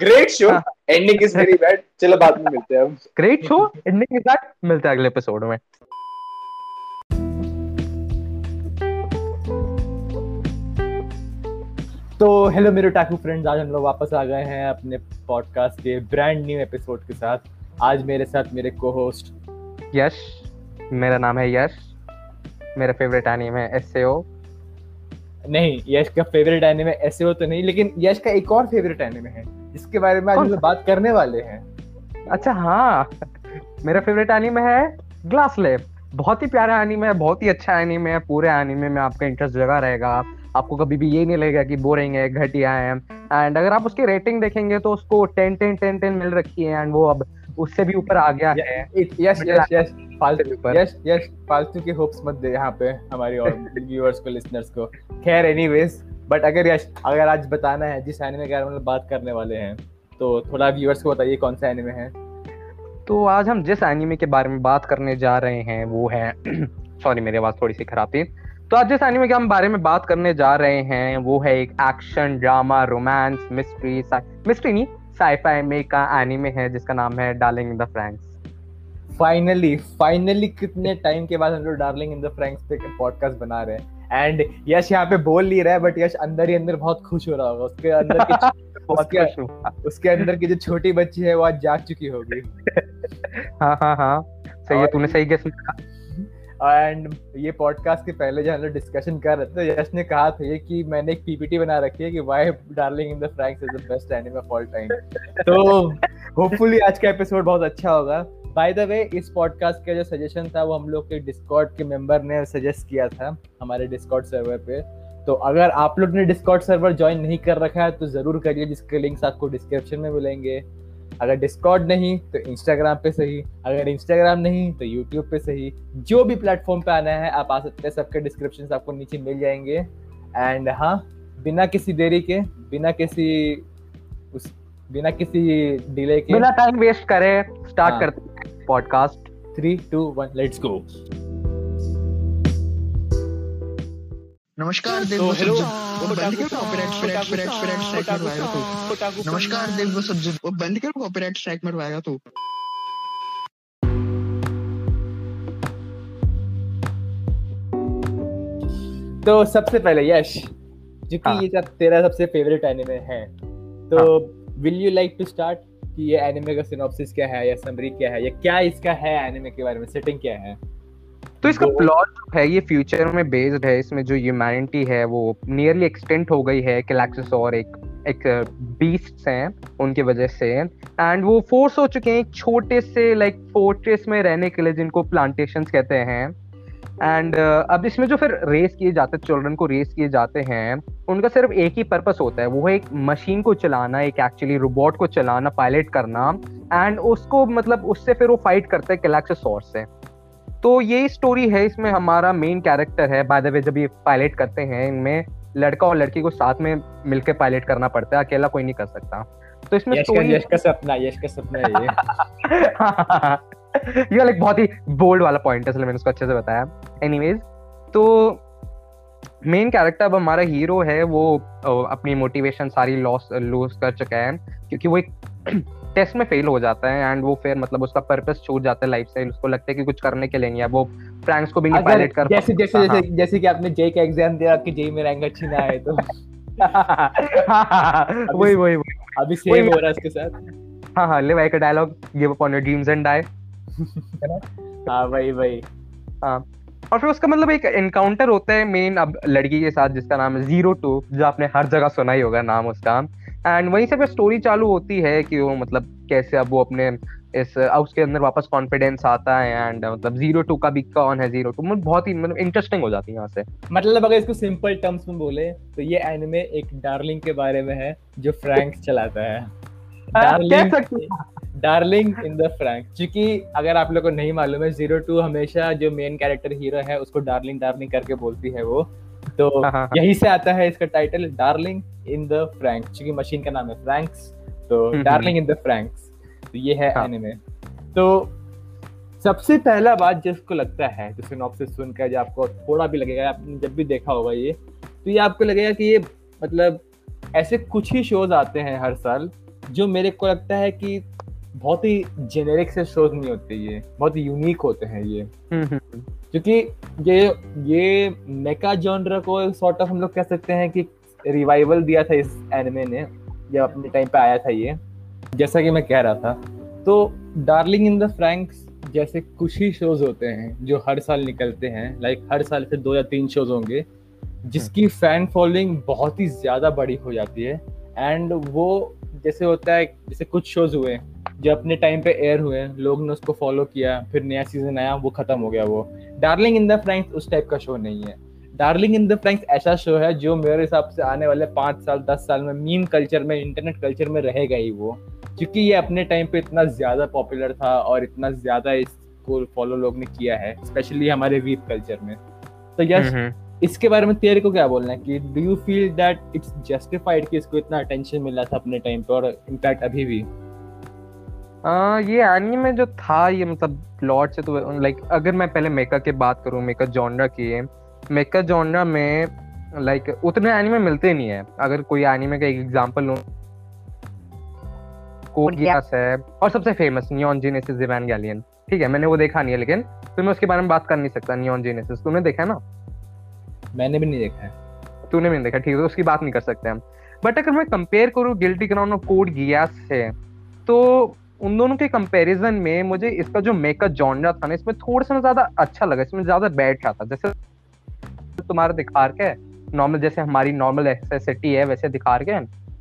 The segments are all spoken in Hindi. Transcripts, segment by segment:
Great show. Ending is very bad. चलो बाद में मिलते हैं हम. Great show. Ending के साथ मिलते हैं अगले एपिसोड में. तो हेलो मेरे टाकू फ्रेंड्स, आज हम लोग वापस आ गए हैं अपने पॉडकास्ट के ब्रांड न्यू एपिसोड के साथ. आज मेरे साथ मेरे को होस्ट यश, मेरा नाम है यश, मेरा फेवरेट एनीमे है S.A.O. नहीं, यश का फेवरेट एनीमे है S.A.O. तो नहीं, लेकिन यश का एक और फेवरेट एनीमे है जिसके बारे में आज हम लोग बात करने वाले हैं. अच्छा हाँ, मेरा फेवरेट एनीमे है ग्लासलेप. बहुत ही प्यारा एनीमे है, बहुत ही अच्छा एनीमे है. पूरे एनीमे में आपका इंटरेस्ट जगा रहेगा, आपको कभी भी ये नहीं लगेगा कि बोरिंग है, घटिया है. एंड अगर आप उसकी रेटिंग देखेंगे तो उसको 10/10 मिल रखी है, एंड वो अब उससे भी ऊपर आ गया है. यस, फालतू की होप्स मत दे यहाँ पे हमारी और व्यूअर्स को, लिसनर्स को. खैर एनीवेज, बट अगर यश, अगर आज बताना है जिस एनीमे के बारे में बात करने वाले हैं तो थोड़ा व्यूअर्स को बताइए कौन सा एनीमे है. तो आज हम जिस एनीमे के बारे में बात करने जा रहे हैं वो है सॉरी मेरी आवाज थोड़ी सी खराब थी. तो आज जिस एनीमे के हम बारे में बात करने जा रहे हैं वो है एक एक्शन ड्रामा रोमांस मिस्ट्री नहीं साइफाई में का एनीमे है जिसका नाम है darling in the Franxx. Finally कितने टाइम के बाद हम लोग डार्लिंग इन द फ्रैंक्स पे पॉडकास्ट बना रहे हैं. एंड यश यहाँ पे बोल नहीं रहा है बट यश अंदर ही अंदर बहुत खुश हो रहा होगा. उसके अंदर उसके अंदर की जो छोटी बच्ची है वो आज जाग चुकी होगी. हाँ सही है, तूने सही गेस किया. एंड ये पॉडकास्ट के पहले जो हम लोग डिस्कशन कर रहे थे, यश ने कहा था कि मैंने एक पीपीटी बना रखी है कि why darling in the Franxx is the best anime of all time. तो होपफुली आज का एपिसोड बहुत अच्छा होगा. बाय द वे, इस पॉडकास्ट का जो सजेशन था वो हम लोग के डिस्कॉर्ड के मेंबर ने सजेस्ट किया था हमारे डिस्कॉर्ड सर्वर पे. तो अगर आप लोग ने डिस्कॉर्ड सर्वर ज्वाइन नहीं कर रखा है तो जरूर करिए, जिसके लिंक्स आपको डिस्क्रिप्शन में मिलेंगे. अगर डिस्कॉर्ड नहीं तो इंस्टाग्राम पे सही, अगर इंस्टाग्राम नहीं तो यूट्यूब पे सही. जो भी प्लेटफॉर्म पे आना है आप आ सकते हैं, सबके डिस्क्रिप्शन आपको नीचे मिल जाएंगे. एंड हाँ, बिना किसी देरी के, बिना किसी डिले के, बिना टाइम वेस्ट करे स्टार्ट करते हैं पॉडकास्ट. 3, 2, 1 let's go. नमस्कार देव, वो बंद करो, कॉपीराइट स्ट्राइक मरवाएगा तू. तो सबसे पहले यश, जो कि ये तेरा सबसे फेवरेट एनिमे है, तो will you like to start कि ये एनिमे का सिनॉप्सिस क्या है या समरी क्या है या क्या इसका है, एनिमे के बारे में सेटिंग क्या है? तो इसका प्लॉट है, ये फ्यूचर में बेस्ड है. इसमें जो ह्यूमैनिटी है वो नियरली एक्सटेंट हो गई है गैलेक्सीज और एक बीस्ट्स हैं उनकी वजह से, एंड वो फोर्स हो चुके हैं एक छोटे से लाइक फोर्ट्रेस में रहने के लिए जिनको प्लांटेशंस कहते हैं. एंड अब इसमें जो फिर रेस किए जाते हैं, चिल्ड्रन को रेस किए जाते हैं, उनका सिर्फ एक ही पर्पस होता है, वो है एक मशीन को चलाना, एक एक्चुअली रोबोट को चलाना, पायलट करना. एंड उसको मतलब उससे फिर वो फाइट करते हैं गैलेक्सीज से. तो ये स्टोरी है. इसमें हमारा मेन कैरेक्टर है, बाय द वे जब ये पायलट करते हैं इनमें लड़का और लड़की को साथ में मिलकर पायलट करना पड़ता है, अकेला कोई नहीं कर सकता. तो इसमें यश का सपना है ये. ये लाइक बहुत ही बोल्ड वाला पॉइंट है इसलिए मैंने उसको अच्छे से बताया. एनीवेज, तो मेन कैरेक्टर अब हमारा हीरो है, वो अपनी मोटिवेशन सारी लॉस कर चुका है क्योंकि वो एक टेस्ट में फेल हो जाता है. एंड वो फिर मतलब उसका पर्पस छूट जाता है लाइफ से. उसको लगता है कि कुछ करने के लिए नहीं है, वो फ्रैंक्स को भी नहीं पायलट कर जैसे कि आपने जेई का एग्जाम दिया, आपकी जेई में रैंक अच्छी ना आए तो वही अभी सेम हो रहा है इसके साथ. हां, live like a dialogue, give up on your dreams and die. हां वही हां. और फिर उसका मतलब एक एनकाउंटर होता है मेन अब लड़की के साथ जिसका नाम है 02, जो आपने हर जगह सुना ही होगा नाम उसका. एंड वहीं से फिर स्टोरी चालू होती है कि वो मतलब कैसे अब वो अपने इस उसके अंदर वापस कॉन्फिडेंस आता है. एंड मतलब 02 का भी कौन है 02, बहुत ही मतलब इंटरेस्टिंग हो जाती है यहाँ से. मतलब अगर इसको सिंपल टर्म्स में बोले तो ये एनिमे एक डार्लिंग के बारे में है जो फ्रैंक्स चलाता है. डार्लिंग इन द फ्रैंक्स, क्योंकि अगर आप लोगों को नहीं मालूम है, 02 हमेशा जो मेन कैरेक्टर हीरो है उसको डार्लिंग करके बोलती है वो. तो यही से आता है इसका title darling in the Franxx, क्योंकि मशीन का नाम है फ्रैंक्स. तो डार्लिंग इन द फ्रैंक्स, तो ये है एनिमे. तो सबसे पहला बात जिसको लगता है, जो सिनॉप्सिस सुनकर जो आपको थोड़ा भी लगेगा, आपने जब भी देखा होगा ये, तो ये आपको लगेगा कि ये मतलब ऐसे कुछ ही शोज आते हैं हर साल जो मेरे को लगता है कि बहुत ही जेनेरिक से शोज नहीं होते, ये बहुत यूनिक होते हैं ये, क्योंकि ये मेका जॉनर को सॉर्ट ऑफ हम लोग कह सकते हैं कि रिवाइवल दिया था इस एनिमे ने जब अपने टाइम पे आया था ये, जैसा कि मैं कह रहा था। तो डार्लिंग इन द फ्रैंक्स जैसे कुछ ही शोज होते हैं जो हर साल निकलते हैं, लाइक हर साल से 2 या 3 शोज होंगे जिसकी फैन फॉलोइंग बहुत ही ज़्यादा बड़ी हो जाती है। एंड वो जैसे होता है, जैसे कुछ शोज हुए जो अपने टाइम पे एयर हुए, लोग ने उसको फॉलो किया, फिर नया सीजन आया वो ख़त्म हो गया। वो डार्लिंग इन द फ्रैंक्स उस टाइप का शो नहीं है। डार्लिंग इन द फ्रैंक्स ऐसा शो है जो मेरे हिसाब से आने वाले 5 साल 10 साल में मीम कल्चर में, इंटरनेट कल्चर में रहेगा ही वो, क्योंकि ये अपने टाइम पे इतना ज़्यादा पॉपुलर था और इतना ज़्यादा इसको फॉलो लोग ने किया है, स्पेशली हमारे वीप कल्चर में। तो यस, इसके बारे में तेरे को क्या बोलना है कि do you feel that it's justified कि इसको इतना अटेंशन मिला था अपने टाइम पे और इम्पैक्ट अभी भी? ये एनीमे जो था, ये मतलब प्लॉट से तो लाइक अगर मैं पहले मेका की बात करूँ, मेका जॉनरा की, मेका जॉनरा में लाइक उतने एनीमे मिलते नहीं है। अगर कोई एनीमे का एक एग्जांपल लूँ, कोड गियास है, और सबसे फेमस नियॉन जेनेसिस इवेंगेलियन। ठीक है, मैंने वो देखा नहीं है लेकिन तो मैं उसके बारे में बात कर नहीं सकता। नियॉन जेनेसिस तूने देखा है ना? मैंने भी नहीं देखा है। तूने भी नहीं देखा, ठीक है, तो उसकी बात नहीं कर सकते हम। बट अगर मैं कंपेयर करूँ गिल्टी क्राउन और कोड गियास से, तो उन दोनों के कंपेरिजन में मुझे इसका जो मेकअप जॉनरा था ना, इसमें थोड़ा सा ज़्यादा अच्छा लगा, इसमें ज़्यादा बैठ रहा था। जैसे तुम्हारा दिखार के नॉर्मल, जैसे हमारी नॉर्मल एक्सेसिटी है वैसे दिखार के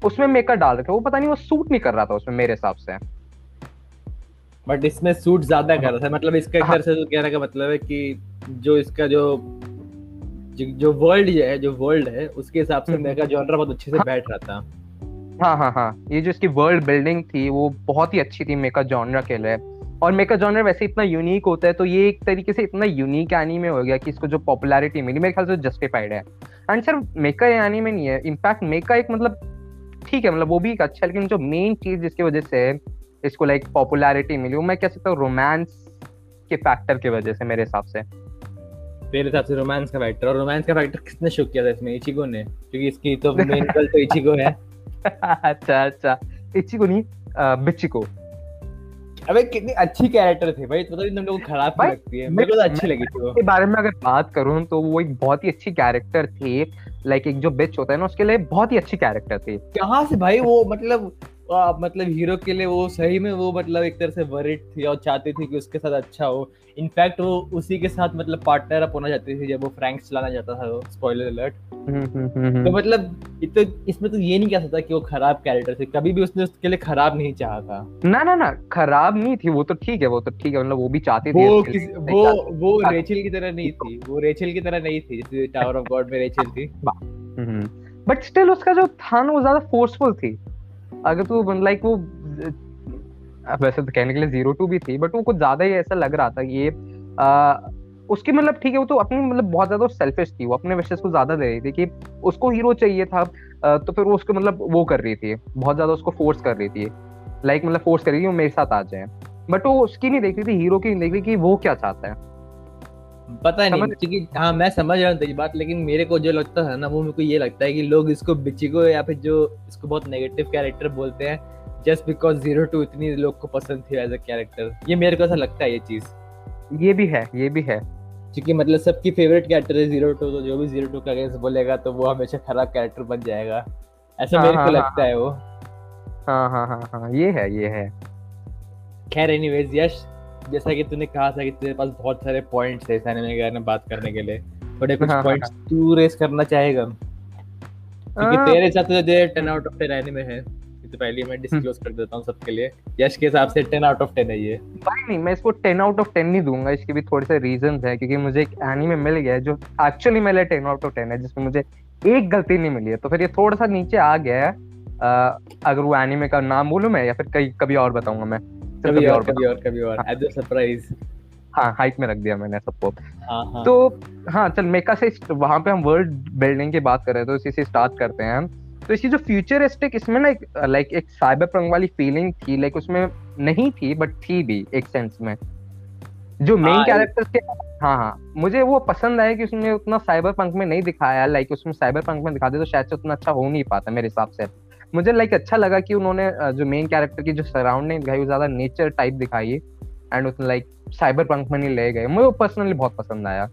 उसमें मेकअप डाल रखे, वो पता नहीं वो सूट नहीं कर रहा था उसमें मेरे हिसाब से। बट इसमें सूट ज्यादा कर रहा था, मतलब इसका इधर से तो कहने का मतलब है कि जो इसका जो वर्ल्ड है, जो वर्ल्ड है उसके हिसाब से मेकअप जॉनर बहुत अच्छे से बैठ रहा था। हाँ, ये जो इसकी वर्ल्ड बिल्डिंग थी वो बहुत ही अच्छी थी मेकअप जॉनर के लिए। और मेकअप जॉनर वैसे इतना यूनिक होता है, तो ये एक तरीके से इतना यूनिक एनीमे हो गया कि इसको जो पॉपुलैरिटी मिली मेरे ख्याल से जस्टिफाइड है। एंड सर मेकअप एनीमे नहीं है, इम्पैक्ट मेकअप एक मतलब ठीक है, मतलब वो भी एक अच्छा, लेकिन जो मेन चीज़ जिसकी वजह से इसको लाइक पॉपुलैरिटी मिली वो मैं कह सकता हूँ रोमांस के फैक्टर की वजह से मेरे हिसाब से। मेरे हिसाब से रोमांस का फैक्टर, और रोमांस का फैक्टर किसने शो किया था इसमें? इचिगो ने, क्योंकि इसकी तो मेन गर्ल तो इचिगो है। अच्छा, इचिगो नहीं, बिचिको। अबे कितनी अच्छी कैरेक्टर थे भाई, मतलब तुम लोगों को खराब नहीं लगती है? मेरे को तो अच्छी लगी थी वो। इसके बारे में अगर बात करूँ तो वो एक बहुत ही अच्छी कैरेक्टर थी, लाइक एक जो बिच होता है ना उसके लिए बहुत ही अच्छी कैरेक्टर थी। कहाँ से भाई वो मतलब हीरो के लिए वो सही में वो मतलब एक तरह से वरिड थी और चाहती थी कि उसके साथ अच्छा हो। इनफैक्ट वो उसी के साथ मतलब पार्टनर अप होना चाहती थी जब वो फ्रैंक्स चलाना चाहता था, वो स्पॉइलर अलर्ट। तो मतलब तो इसमें तो ये नहीं कह सकता कि वो खराब कैरेक्टर थी, कभी भी उसने उसके लिए खराब नहीं चाहा था। ना खराब नहीं थी वो, तो ठीक है, मतलब वो भी चाहती थी। वो रेचल की तरह नहीं थी, जैसे टावर ऑफ गॉड में रेचल थी, बट स्टिल उसका जो था ना वो ज्यादा फोर्सफुल थी। अगर तू लाइक वो वैसे तो कहने के लिए 0-2 भी थी, बट वो कुछ ज्यादा ही ऐसा लग रहा था ये उसकी मतलब ठीक है, वो तो अपनी मतलब बहुत ज्यादा सेल्फिश थी, वो अपने विशेष को ज्यादा दे रही थी कि उसको हीरो चाहिए था, तो फिर वो उसको मतलब वो कर रही थी, बहुत ज्यादा उसको फोर्स कर रही थी, लाइक मतलब फोर्स कर रही थी वो मेरे साथ आ जाए। बट वो उसकी नहीं देख रही थी, हीरो की नहीं देख रही कि वो क्या चाहता है, पता नहीं क्योंकि हाँ मैं समझ रहा हूँ तेरी बात, लेकिन मेरे को जो लगता है ना वो, मेरे को ये लगता है कि लोग इसको बिचिको या फिर जो इसको बहुत नेगेटिव कैरेक्टर बोलते हैं जस्ट बिकॉज 0-2 इतनी लोग को पसंद थी एज अ कैरेक्टर, ये मेरे को ऐसा लगता है ये चीज़। ये भी है क्योंकि मतलब सबकी फेवरेट कैरेक्टर है 0-2, तो जो भी 0-2 का अगेंस्ट बोलेगा तो वो हमेशा खराब कैरेक्टर बन जाएगा, ऐसा मेरे को लगता है वो। हाँ, ये है। खैर एनीवेज यश, जैसा कि तूने कहा था कि तेरे पास बहुत सारे पॉइंट्स हैं इस एनिमे के बारे में बात करने के लिए, थोड़े कुछ पॉइंट्स तू रेस करना चाहेगा क्योंकि तेरे हिसाब से 10 आउट ऑफ 10 एनिमे है, तो पहले मैं डिस्क्लोज कर देता हूं सबके लिए, यश के हिसाब से 10 आउट ऑफ 10 है ये। भाई नहीं, मैं इसको 10 आउट ऑफ 10 नहीं दूंगा, इसके भी थोड़े से रीजंस हैं, क्योंकि मुझे एक एनिमे मिल गया है जो एक्चुअली मेरे 10 आउट ऑफ 10 है, जिसमें मुझे एक गलती नहीं मिली है, तो फिर ये थोड़ा सा नीचे आ गया है। अगर वो एनिमे का नाम बोलूं मैं या फिर कभी और बताऊंगा मैं? कभी और एज अ सरप्राइज। हाँ, हाइट में रख दिया मैंने सबको। तो हाँ चल, मेका से वहाँ पे हम वर्ल्ड बिल्डिंग की बात कर रहे थे तो इसी से स्टार्ट करते हैं। तो इसकी जो फ्यूचरिस्टिक, इसमें ना एक साइबर पंक वाली फीलिंग थी, लाइक उसमें नहीं थी बट थी भी एक सेंस में, जो मेन कैरेक्टर्स के। हाँ, मुझे वो पसंद आया कि उसने उतना साइबर पंक में नहीं दिखाया, लाइक उसमें साइबर पंक में दिखा दे तो शायद से उतना अच्छा हो नहीं पाता मेरे हिसाब से। मुझे लाइक अच्छा लगा कि उन्होंने जो मेन कैरेक्टर की जो सराउंडिंग दिखाई वो ज्यादा नेचर टाइप दिखाई एंड उसमें लाइक साइबर पंक में नहीं ले गए, मुझे पर्सनली बहुत पसंद आया।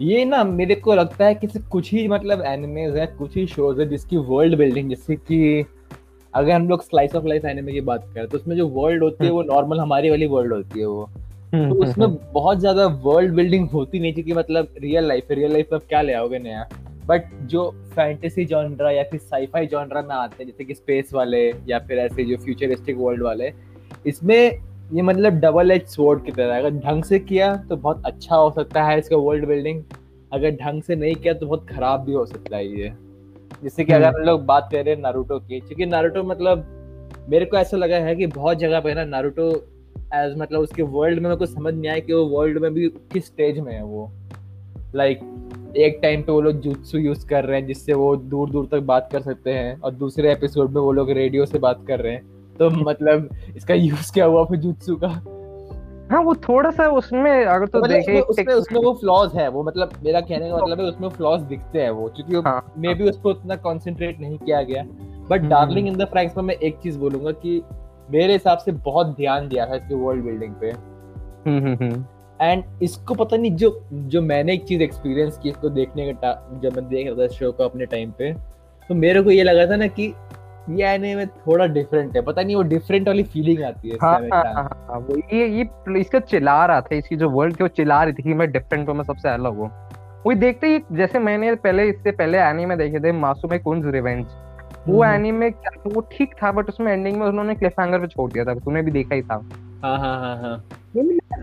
ये ना मेरे को लगता है कि कुछ ही मतलब एनिमेज है, कुछ ही शोज है जिसकी वर्ल्ड बिल्डिंग, जैसे कि अगर हम लोग स्लाइस ऑफ लाइफ एनिमे की बात करें तो उसमें जो वर्ल्ड होती है वो नॉर्मल हमारी वाली वर्ल्ड होती है वो, तो उसमें बहुत ज्यादा वर्ल्ड बिल्डिंग होती नहीं क्योंकि मतलब रियल लाइफ है, रियल लाइफ आप क्या ले आओगे नया। बट जो फैंटेसी जॉनरा या फिर साईफाई जॉनरा में आते हैं जैसे कि स्पेस वाले या फिर ऐसे जो फ्यूचरिस्टिक वर्ल्ड वाले, इसमें ये मतलब डबल एज स्वॉर्ड की तरह, अगर ढंग से किया तो बहुत अच्छा हो सकता है इसका वर्ल्ड बिल्डिंग, अगर ढंग से नहीं किया तो बहुत खराब भी हो सकता है ये। जैसे कि अगर हम लोग बात कर रहे हैं नारुतो की, क्योंकि नारुतो मतलब मेरे को ऐसा लगा है कि बहुत जगह पे ना नारुतो एज मतलब उसके वर्ल्ड में मेरे को समझ नहीं आया कि वो वर्ल्ड में भी किस स्टेज में है वो। लाइक एक टाइम पे वो लोग जुत्सु यूज कर रहे हैं जिससे वो दूर दूर तक बात कर सकते हैं, और दूसरे एपिसोड में वो लोग रेडियो से बात कर रहे हैं, तो मतलब इसका यूज क्या हुआ फिर जुत्सु का। हाँ वो थोड़ा सा उसमें अगर तो देखें उसमें वो फ्लॉज है वो, मतलब मेरा कहने का मतलब है उसमें फ्लॉज दिखते हैं वो, क्योंकि मे बी उस पर उतना कॉन्सेंट्रेट नहीं किया गया। But darling in the Franxx में मैं एक चीज बोलूंगा कि मेरे हिसाब से बहुत ध्यान दिया था इसके वर्ल्ड बिल्डिंग पे। एंड इसको पता नहीं जो मैंने एक चीज एक्सपीरियंस की इसको देखने का, जब मैं देख रहा था शो को अपने टाइम पे, तो मेरे को ये लगा था ना कि ये एनीमे थोड़ा डिफरेंट है, पता नहीं वो डिफरेंट वाली फीलिंग आती है। हाँ, वो ये इसका चिल्ला रहा था, इसकी जो वर्ल्ड थी वो चिल्ला रही थी कि मैं डिफरेंट हूँ, मैं सबसे अलग हूँ। वही देखते ही जैसे मैंने पहले इससे पहले एनीमे देखे थे मासूमे कुंज रिवेंज, वो एनीमे वो ठीक था बट उसमें एंडिंग में उन्होंने क्लिफ हैंगर पे छोड़ दिया था, तूने भी देखा ही था।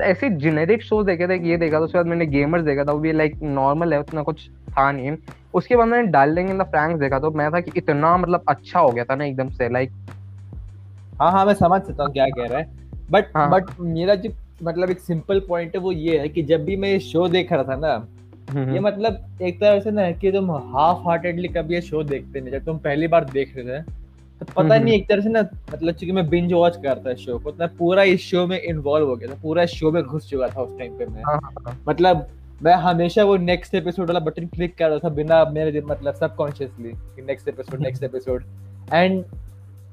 ऐसे जेनेरिक शोज देखे थे, ये देखा था, उसके बाद मैंने गेमर्स देखा था, वो भी लाइक नॉर्मल है, उतना कुछ था नहीं। उसके बाद मैंने डार्लिंग इन द फ्रैंक्स देखा तो मैं था कि इतना मतलब अच्छा हो गया था ना एकदम से लाइक। हाँ मैं समझ सकता हूँ क्या कह रहा है, बट मेरा जो मतलब एक सिंपल पॉइंट है वो ये है कि जब भी मैं शो देख रहा था ना, ये मतलब एक तरह से ना कि तुम हाफ हार्टेडली कभी ये शो देखते नहीं, जब तुम पहली बार देख रहे थे तो पता नहीं एक तरह से ना मतलब चूंकि मैं बिंज वॉच करता शो को, तो पूरा इस शो में इन्वॉल्व हो गया था, पूरा शो में घुस चुका था उस टाइम पे मैं। मतलब मैं हमेशा वो नेक्स्ट एपिसोड वाला बटन क्लिक कर रहा था बिना मेरे दिमाग मतलब सबकॉन्शियसली कि नेक्स्ट एपिसोड। एंड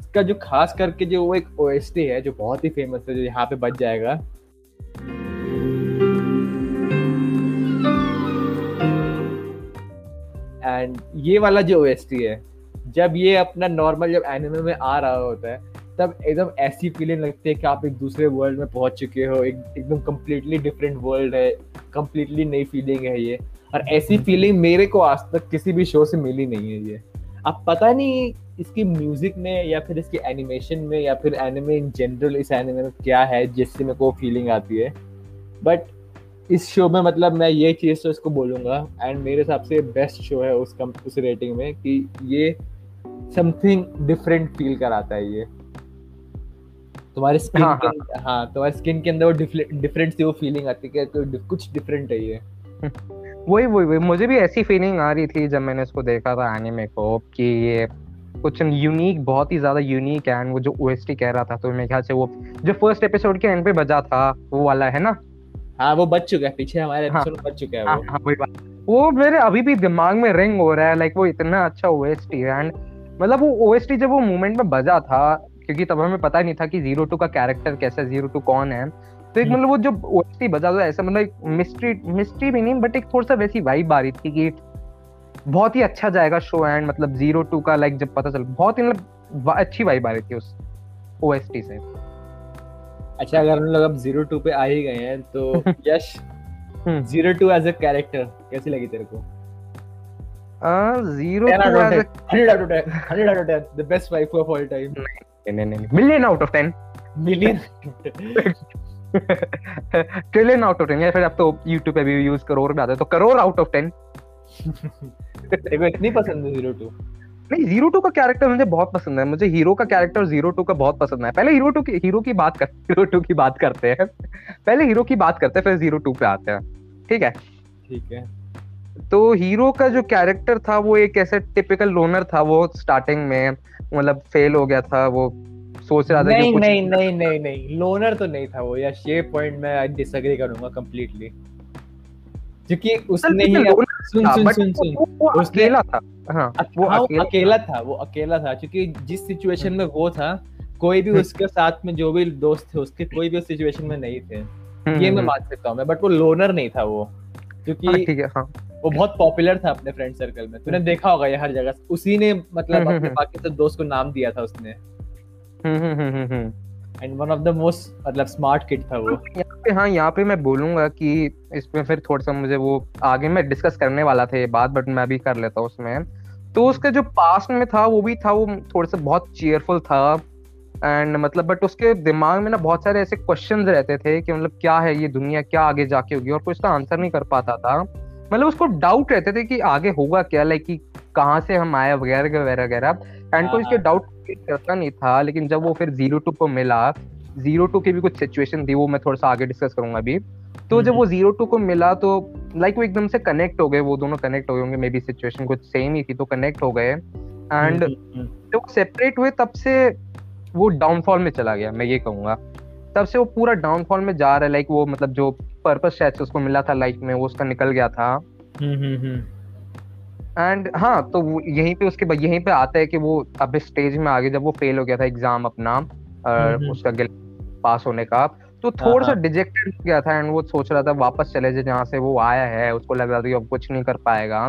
इसका जो खास करके जो वो एक ओएसटी है जो बहुत ही फेमस है जो यहाँ पे बच जाएगा, एंड ये वाला जो ओएसटी है जब ये अपना नॉर्मल जब एनिमे में आ रहा होता है तब एकदम ऐसी फीलिंग लगती है कि आप एक दूसरे वर्ल्ड में पहुंच चुके हो, एकदम कम्प्लीटली डिफरेंट वर्ल्ड है, कम्प्लीटली नई फीलिंग है ये। और ऐसी फीलिंग मेरे को आज तक किसी भी शो से मिली नहीं है ये। अब पता नहीं इसकी म्यूजिक में या फिर इसके एनिमेशन में या फिर एनिमे इन जनरल इस एनिमे में क्या है जिससे मेरे को फीलिंग आती है, बट इस शो में मतलब मैं ये चीज़ तो इसको बोलूँगा एंड मेरे हिसाब से बेस्ट शो है उस रेटिंग में कि ये समथिंग डिफरेंट फील कराता है ये तुम्हारे स्किन। हाँ, तुम्हारे स्किन के अंदर वो डिफरेंट सी वो फीलिंग आती है कि कुछ डिफरेंट है ये। वही मुझे भी ऐसी फीलिंग आ रही थी जब मैंने इसको देखा था एनिमे को कि ये कुछ यूनिक, बहुत ही ज्यादा यूनिक है। वो जो ओएसटी कह रहा था तो मेरे ख्याल से वो जो फर्स्ट एपिसोड के एंड पे बजा था वो वाला है ना। हाँ वो बच चुका है, पीछे हमारे एपिसोड बच चुका है वो। वही बात, वो मेरे अभी भी दिमाग में रिंग हो रहा है लाइक वो इतना अच्छा ओएसटी है। एंड मतलब वो ओएसटी जब वो मोमेंट में बजा था क्योंकि तब हमें पता ही नहीं था कि 02 का कैरेक्टर कैसा है, 02 कौन है, तो एक मतलब वो जो ओएसटी बजा था ऐसा मतलब एक मिस्ट्री भी नहीं बट एक थोड़ा सा वैसी वाइब आ रही थी कि बहुत ही अच्छा जाएगा शो। एंड मतलब 02 का लाइक जब पता चल बहुत ही मतलब अच्छी वाइब आ रही थी उस ओएसटी से। अच्छा अगर हम लोग अब 02 पे आ ही गए हैं तो यश 02 एज अ कैरेक्टर कैसी लगी तेरे को? 100 out of 10, the best wife of all time. नहीं, million out of 10. Million out of 10. Trillion out of 10. या फिर आप तो YouTube पे भी यूज करोड़ में आता है तो करोड़ out of 10. देखो इतनी पसंद है 02. नहीं 02 का कैरेक्टर मुझे बहुत पसंद है, मुझे हीरो का कैरेक्टर 02 का बहुत पसंद है। पहले हीरो की बात करते हैं फिर 02 पे आते हैं। ठीक है तो हीरो का जो कैरेक्टर था वो एक ऐसा टिपिकल लोनर था। वो स्टार्टिंग में मतलब फेल हो गया था, वो सोच रहा था कि कुछ नहीं लोनर तो नहीं था वो यार। ये पॉइंट मैं आज डिसएग्री करूंगा कंप्लीटली क्योंकि उसने ही सुन, उसने हाँ, वो अकेला था क्योंकि जिस सिचुएशन में वो था कोई भी उसके साथ में जो भी दोस्त थे उसके कोई भी उस सिचुएशन में नहीं थे, ये मैं मान सकता हूँ। बट वो लोनर नहीं था वो, क्योंकि वो बहुत पॉपुलर था अपने फ्रेंड सर्कल में, तूने देखा होगा ये हर जगह, उसी ने मतलब अपने बाकी सब दोस्त को नाम दिया था उसने। And one of the most मतलब स्मार्ट किड था वो। यहाँ पे मैं बोलूंगा कि इसमें फिर थोड़ा सा मुझे वो आगे मैं डिस्कस करने वाला था ये बात, बट मैं अभी कर लेता हूँ उसमें। तो उसका जो पास्ट में था वो भी था, वो थोड़ा सा बहुत चेयरफुल था एंड मतलब, बट उसके दिमाग में ना बहुत सारे ऐसे क्वेश्चंस रहते थे कि मतलब क्या है ये दुनिया, क्या आगे जाके होगी, और कोई उसका आंसर नहीं कर पाता था। मतलब उसको डाउट रहते थे कि आगे होगा क्या, लाइक कि कहाँ से हम आए वगैरह वगैरह वगैरह, एंड कोई उसके डाउट करता नहीं था। लेकिन जब वो फिर 02 को मिला, 02 की भी कुछ सिचुएशन थी वो मैं थोड़ा सा आगे डिस्कस करूंगा अभी। तो जब वो 02 को मिला तो लाइक वो एकदम से कनेक्ट हो गए, वो दोनों कनेक्ट हो गए होंगे, मे बी सिचुएशन कुछ सेम ही थी तो कनेक्ट हो गए। एंड जब वो सेपरेट हुए तब से वो डाउनफॉल में चला गया, मैं ये कहूँगा। तब से वो पूरा डाउनफॉल में जा रहा है, लाइक वो मतलब जो पर्पस शायद उसको मिला था लाइफ में वो उसका निकल गया था। एंड हाँ, तो यहीं पे आता है कि वो अब इस स्टेज में आ गया जब वो फेल हो गया था एग्जाम अपना, उसका पास होने का, तो थोड़ा सा डिजेक्टेड हो गया था एंड वो सोच रहा था वापस चले जाए जहाँ से वो आया है, उसको लग रहा था कि अब कुछ नहीं कर पाएगा।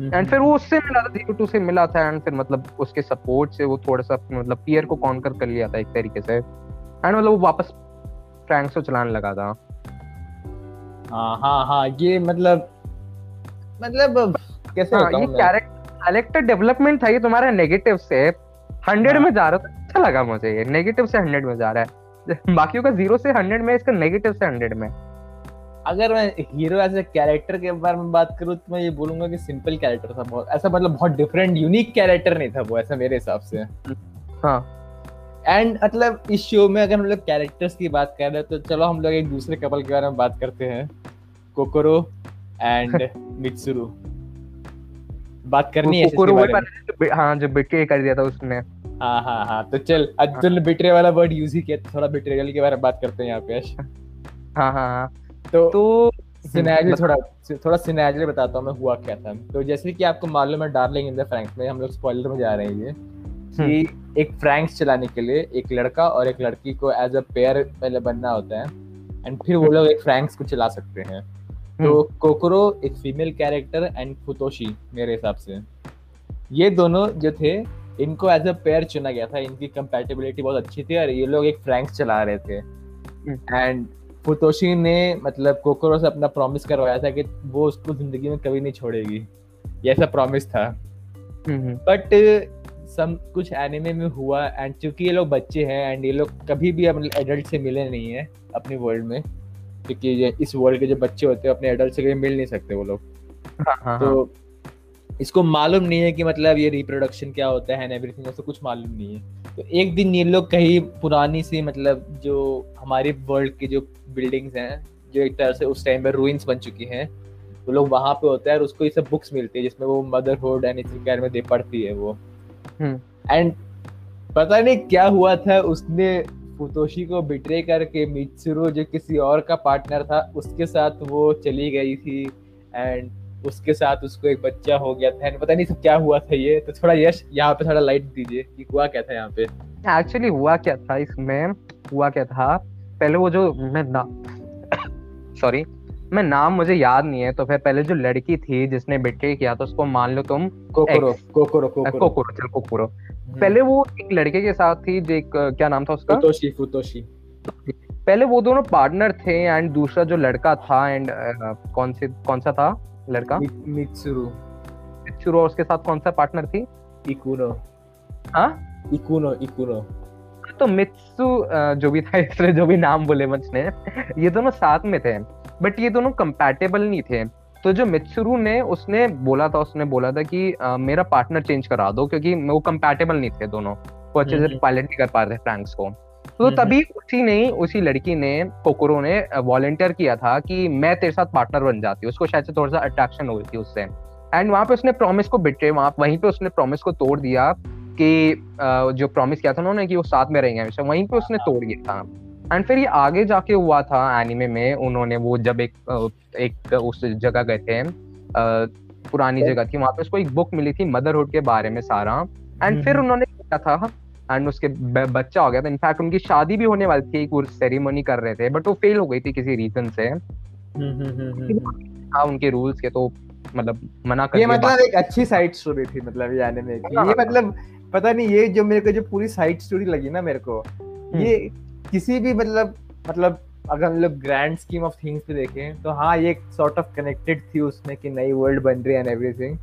एंड फिर वो उससे मिला था, 02 से मिला था, एंड फिर मतलब उसके सपोर्ट से वो थोड़ा सा मतलब पियर को कॉन्कर कर लिया था एक तरीके से, एंड मतलब वो वापस फ्रैंक्स को चलाने लगा था। हाँ, ये मतलब कैसे होता है, ये कैरेक्टर डेवलपमेंट था। ये तुम्हारा नेगेटिव से 100 में जा रहा था, अच्छा लगा मुझे ये, नेगेटिव से 100 में जा रहा है, बाकियों का 0 से 100 में, इसका नेगेटिव से 100 में। अगर मैं हीरो एज ए कैरेक्टर के बारे में बात करूँ तो मैं ये बोलूंगा कि सिंपल कैरेक्टर था बहुत, ऐसा मतलब बहुत डिफरेंट यूनिक कैरेक्टर नहीं था वो, ऐसा मेरे हिसाब से। हाँ, एंड मतलब इस शो में अगर हम लोग कैरेक्टर्स की बात कर रहे हैं तो चलो हम लोग एक दूसरे कपल के बारे में बात करते हैं, कोकोरो एंड मित्सुरु। बात करनी है कोकोरो के बारे में। हाँ, जो बिट्रे कर दिया था उसने। हाँ, तो चल आज तुमने बिट्रे वाला वर्ड यूज ही किया, थोड़ा बिट्रेयल के बारे में बात करते हैं यहाँ पे। हाँ, तो थोड़ा सिनेरियो बताता हूँ मैं हुआ क्या था। तो जैसे कि आपको मालूम है डार्लिंग इन द फ्रैंक्स में, हम लोग स्पॉइलर में जा रहे हैं ये, कि एक फ्रैंक्स चलाने के लिए एक लड़का और एक लड़की को एज अ पेयर पहले बनना होता है एंड फिर वो लोग एक फ्रैंक्स को चला सकते हैं। तो कोकोरो एक फीमेल कैरेक्टर एंड फुतोशी मेरे हिसाब से, ये दोनों जो थे इनको एज अ पेयर चुना गया था, इनकी कंपैटिबिलिटी बहुत अच्छी थी और ये लोग एक फ्रैंक्स चला रहे थे। एंड फुतोशी ने मतलब कोकोरो से अपना प्रॉमिस करवाया था कि वो उसको जिंदगी में कभी नहीं छोड़ेगी, ये ऐसा प्रॉमिस था। बट सम कुछ एनिमे में हुआ, एंड चूंकि ये लोग बच्चे हैं एंड ये लोग कभी भी एडल्ट से मिले नहीं है अपने वर्ल्ड में, क्योंकि ये इस वर्ल्ड के जो बच्चे होते हैं अपने एडल्ट से कभी मिल नहीं सकते वो लोग। तो इसको मालूम नहीं है कि मतलब ये रिप्रोडक्शन क्या होता है एंड एवरीथिंग, ऐसा कुछ मालूम नहीं है। तो एक दिन ये लोग कहीं पुरानी सी मतलब जो हमारे वर्ल्ड की जो बिल्डिंग्स हैं जो एक तरह से उस टाइम में रूइंस बन चुकी हैं, तो लोग वहाँ पे होता है और उसको ये सब बुक्स मिलती है जिसमें वो मदरहुड एंड इसके बारे में दे पढ़ती है वो। एंड पता नहीं क्या हुआ था, उसने फुतोशी को बिट्रे करके मित्सुरो जो किसी और का पार्टनर था उसके साथ वो चली गई थी एंड उसके साथ उसको एक बच्चा हो गया था, पता नहीं सब क्या हुआ था ये। तो थोड़ा यश यहाँ पे थोड़ा लाइट दीजिए कि हुआ क्या था यहाँ पे, एक्चुअली हुआ क्या था इसमें, हुआ क्या था। पहले वो जो मैं नाम मुझे याद नहीं है, तो फिर पहले जो लड़की थी जिसने बिट्रे किया था उसको मान लो तुम कोकोरो, पहले वो एक लड़के के साथ थी जो क्या नाम था उसका, फुतोशी। पहले वो दोनों पार्टनर थे एंड दूसरा जो लड़का था एंड कौन सा था लड़का, मित्सुरो, और उसके साथ कौन सा पार्टनर थी, इकुनो। तो मित्सु जो भी था, इसलिए जो भी नाम बोले मुझने, ये दोनों साथ में थे बट ये दोनों कंपैटिबल नहीं थे। तो जो मित्सुरो ने उसने बोला था कि मेरा पार्टनर चेंज करा दो, क्योंकि वो कंपैटिबल नहीं थे दोनों, वो अच्छे से पायलट नहीं कर पा रहे फ्रैंक्स को। तो तभी उसी लड़की ने, कोकोरो ने वॉलंटियर किया था कि मैं तेरे साथ पार्टनर बन जाती हूँ, उसको शायद से थोड़ा सा अट्रैक्शन हो रही थी उससे। एंड वहाँ पे उसने प्रॉमिस को तोड़ दिया कि जो प्रॉमिस किया था उन्होंने कि वो साथ में रहेंगे हमेशा, वहीं पे उसने तोड़ दिया था। एंड फिर ये आगे जाके हुआ था एनिमे में, उन्होंने वो जब एक उस जगह गए थे पुरानी जगह थी, वहाँ पे उसको एक बुक मिली थी मदरहुड के बारे में सारा, एंड फिर उन्होंने किया था एंड उसके बच्चा हो गया था, इनफैक्ट उनकी शादी भी होने वाली थी, एक वो सेरेमनी कर रहे थे बट वो फेल हो गई थी किसी रीजन से, हाँ उनके रूल्स के तो मतलब मना कर, ये मतलब एक अच्छी साइड स्टोरी थी मतलब ये आने में, ये मतलब पता नहीं ये जो मेरे को जो पूरी साइड स्टोरी लगी ना मेरे को, ये किसी भी मतलब अगर हम लोग ग्रैंड स्कीम ऑफ थिंग्स पे देखें तो हाँ ये सॉर्ट ऑफ कनेक्टेड थी उसमें कि नई वर्ल्ड बन रही है एंड एवरीथिंग,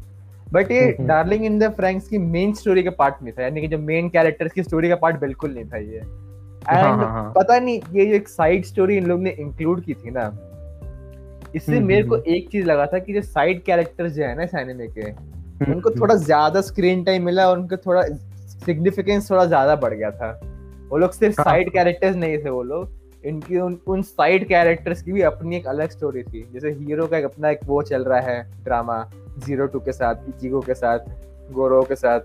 बट ये डार्लिंग इन द फ्रैंक्स की मेन स्टोरी का पार्ट नहीं था, यानी कि जो मेन कैरेक्टर्स की स्टोरी का पार्ट बिल्कुल नहीं था ये, एंड पता नहीं ये जो एक साइड स्टोरी इन लोग ने इंक्लूड की थी ना, इससे मेरे को एक चीज लगा था कि जो साइड कैरेक्टर्स जो है ना इस एनिमे के, उनको थोड़ा ज्यादा स्क्रीन टाइम मिला और उनका थोड़ा सिग्निफिकेंस थोड़ा ज्यादा बढ़ गया था, वो लोग सिर्फ साइड कैरेक्टर्स नहीं थे, वो लोग इनकी उन साइड कैरेक्टर्स की भी अपनी एक अलग स्टोरी थी, जैसे हीरो का अपना एक वो चल रहा है ड्रामा 02 के साथ, इचिगो के साथ, गोरो के साथ,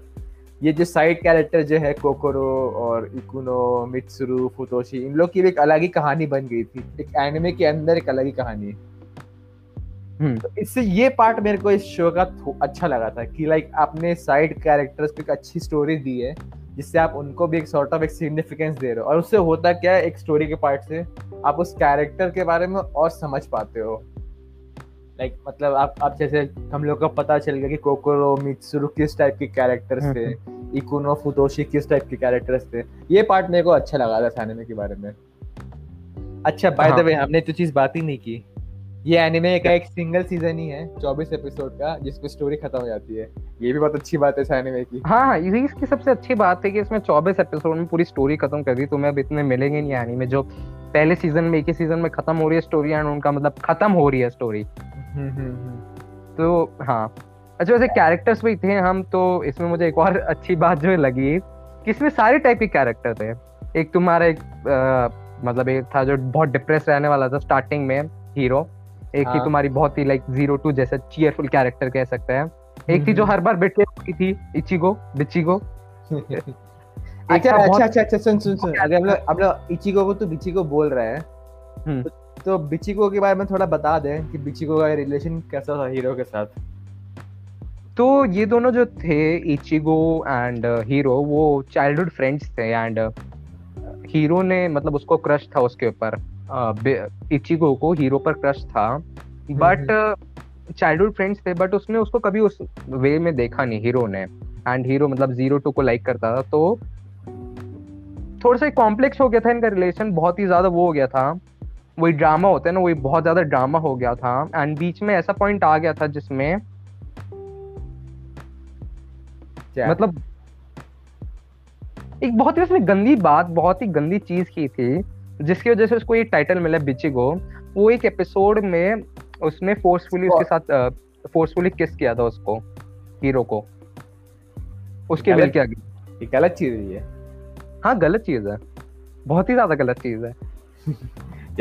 ये जो साइड कैरेक्टर जो है कोकोरो और इकुनो, मित्सुरु, फुतोशी, इन लोग की भी एक अलग ही कहानी बन गई थी, एक एनिमे के अंदर एक अलग ही कहानी, तो इससे ये पार्ट मेरे को इस शो का अच्छा लगा था कि लाइक आपने साइड कैरेक्टर्स को एक अच्छी स्टोरी दी है जिससे आप उनको भी एक सॉर्ट ऑफ एक सिग्निफिकेंस दे रहे हो, और उससे होता क्या है एक स्टोरी के पार्ट से आप उस कैरेक्टर के बारे में और समझ पाते हो, लाइक मतलब आप जैसे हम लोग का पता चल गया कि कोकोरो, मित्सुरु किस टाइप के कैरेक्टर्स थे, इकुनो, फुतोशी किस टाइप के कैरेक्टर्स थे, ये पार्ट मेरे को अच्छा लगा था इस एनिमे के बारे में। अच्छा बाय द वे हमने तो चीज बात ही नहीं की, ये एनिमे का एक सिंगल सीजन ही है 24 एपिसोड का जिसमें स्टोरी खत्म हो जाती है, ये भी बहुत अच्छी बात है इस एनिमे की। हाँ इसकी सबसे अच्छी बात है कि इसमें 24 एपिसोड में पूरी स्टोरी खत्म कर दी, तुम्हें अब इतने मिलेंगे नहीं एनिमे जो पहले सीजन में एक ही सीजन में खत्म हो रही है स्टोरी, एंड उनका मतलब खत्म हो रही है स्टोरी। तो हाँ अच्छा वैसे कैरेक्टर्स भी थे हम, तो इसमें मुझे एक और अच्छी बात जो लगी कि इसमें सारे टाइप के कैरेक्टर थे, एक तुम्हारा एक मतलब एक था जो बहुत डिप्रेस रहने वाला था स्टार्टिंग में हीरो, एक थी तुम्हारी बहुत ही लाइक 02 जैसा चीयरफुल कैरेक्टर कह सकते हैं, एक थी जो हर बार बेटे की थी इचिगो, बिचिगो। अच्छा सुन अगर हम लोग इचिगो को तो बिचिगो बोल रहे हैं, तो बिचिगो के बारे में थोड़ा बता दें कि बिचिगो का रिलेशन कैसा था हीरो के साथ। तो ये दोनों जो थे इचिगो एंड हीरो वो चाइल्डहुड फ्रेंड्स थे, एंड हीरो ने मतलब उसको क्रश था उसके ऊपर, इचिगो को हीरो पर क्रश था, बट चाइल्डहुड फ्रेंड्स थे, बट उसने उसको कभी उस वे में देखा नहीं हीरो ने, एंड हीरो मतलब 02 को लाइक करता था, तो थोड़ा सा कॉम्प्लेक्स हो गया था इनका रिलेशन, बहुत ही ज्यादा वो हो गया था, वही ड्रामा होता है ना, वही बहुत ज्यादा ड्रामा हो गया था, एंड बीच में ऐसा पॉइंट आ गया था जिसमें मतलब एक बहुत ही उसने गंदी बात, बहुत ही गंदी चीज की थी जिसकी वजह से उसको ये टाइटल मिला बिचिगो। वो एक एपिसोड में उसने फोर्सफुली उसके साथ फोर्सफुली किस किया था उसको, हीरो को, उसके विल के आगे। ये गलत चीज है, हाँ गलत चीज है, बहुत ही ज्यादा गलत चीज है।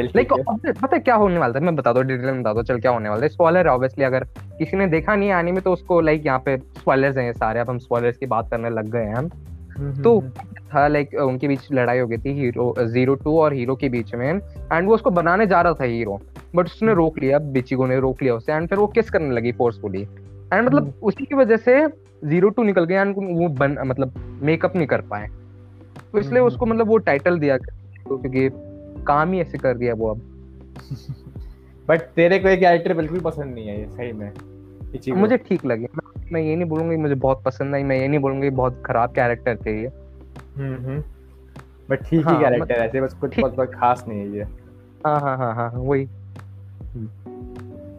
लाइक पता है क्या होने वाला था, मैं बता दो डिटेल में बता दो चल क्या होने वाला है, स्पॉइलर है ऑब्वियसली, अगर किसी ने देखा नहीं है एनीमे तो उसको लाइक यहाँ पे स्पॉइलर्स हैं सारे, अब हम स्पॉइलर्स की बात करने लग गए हैं। तो था लाइक उनके बीच लड़ाई हो गई थी हीरो 02 और हीरो के बीच में, एंड वो उसको बनाने जा रहा था हीरो, बट उसने रोक लिया, बिचिगो ने रोक लिया उसे, एंड फिर वो किस करने लगी फोर्सफुली, एंड मतलब उसी की वजह से 02 निकल गया, एंड वो मतलब मेकअप नहीं कर पाए, तो इसलिए उसको मतलब वो टाइटल दिया क्योंकि काम ही ऐसे कर दिया वो अब। बट तेरे को ये कैरेक्टर बिल्कुल पसंद नहीं है, ये सही में मुझे ठीक लगे, मैं ये नहीं बोलूंगा मुझे बहुत पसंद आई, मैं ये नहीं बोलूंगा बहुत खराब कैरेक्टर थे ये, बट ठीक ही कैरेक्टर है, बस कुछ बहुत खास नहीं है ये। हाँ वही,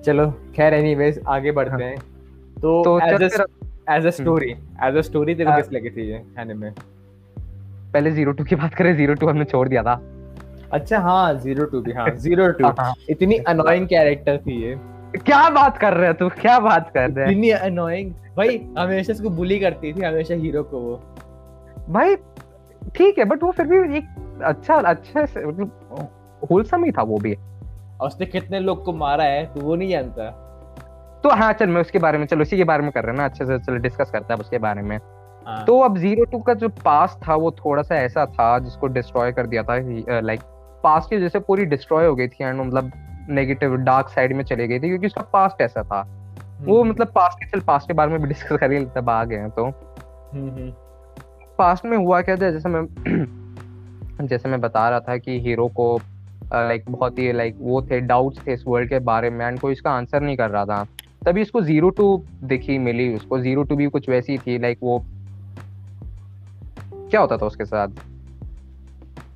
चलो खैर एनीवेज आगे बढ़ते हैं। तो एज अ स्टोरी तेरे को कैसी लगी थी ये एनीमे? पहले 02 की बात करें, 02 हमने छोड़ दिया था। अच्छा हाँ 02 भी, हाँ 02 इतनी अनोइंग कैरेक्टर थी ये। क्या बात कर रहे हो तू, क्या बात कर रहे हो, इतनी अनोइंग भाई, हमेशा इसको बुली करती थी हमेशा हीरो को वो भाई, ठीक है बट वो फिर भी एक अच्छा होलसम ही था वो भी, और उसने कितने लोग को मारा है तो वो नहीं जानता। तो हाँ चल मैं उसके बारे में चलो उसी के बारे में कर रहे हैं ना, अच्छे से चलो डिस्कस करते हैं उसके बारे में। तो अब 02 का जो पास्ट था वो थोड़ा सा ऐसा था जिसको डिस्ट्रॉय कर दिया था, लाइक पास्ट की जैसे पूरी डिस्ट्रॉय हो गई थी एंड मतलब नेगेटिव डार्क साइड में चली गई थी क्योंकि उसका पास्ट ऐसा था। वो मतलब पास्ट के बारे में भी डिस्कस करेंगे तब आ गए हैं। तो पास्ट में हुआ क्या था, जैसे मैं बता रहा था कि हीरो को बहुत ही वो थे डाउट्स थे इस वर्ल्ड के बारे में एंड कोई इसका आंसर नहीं कर रहा था। तभी इसको 0-2 दिखी मिली, उसको 0-2 भी कुछ वैसी थी वो क्या होता था उसके साथ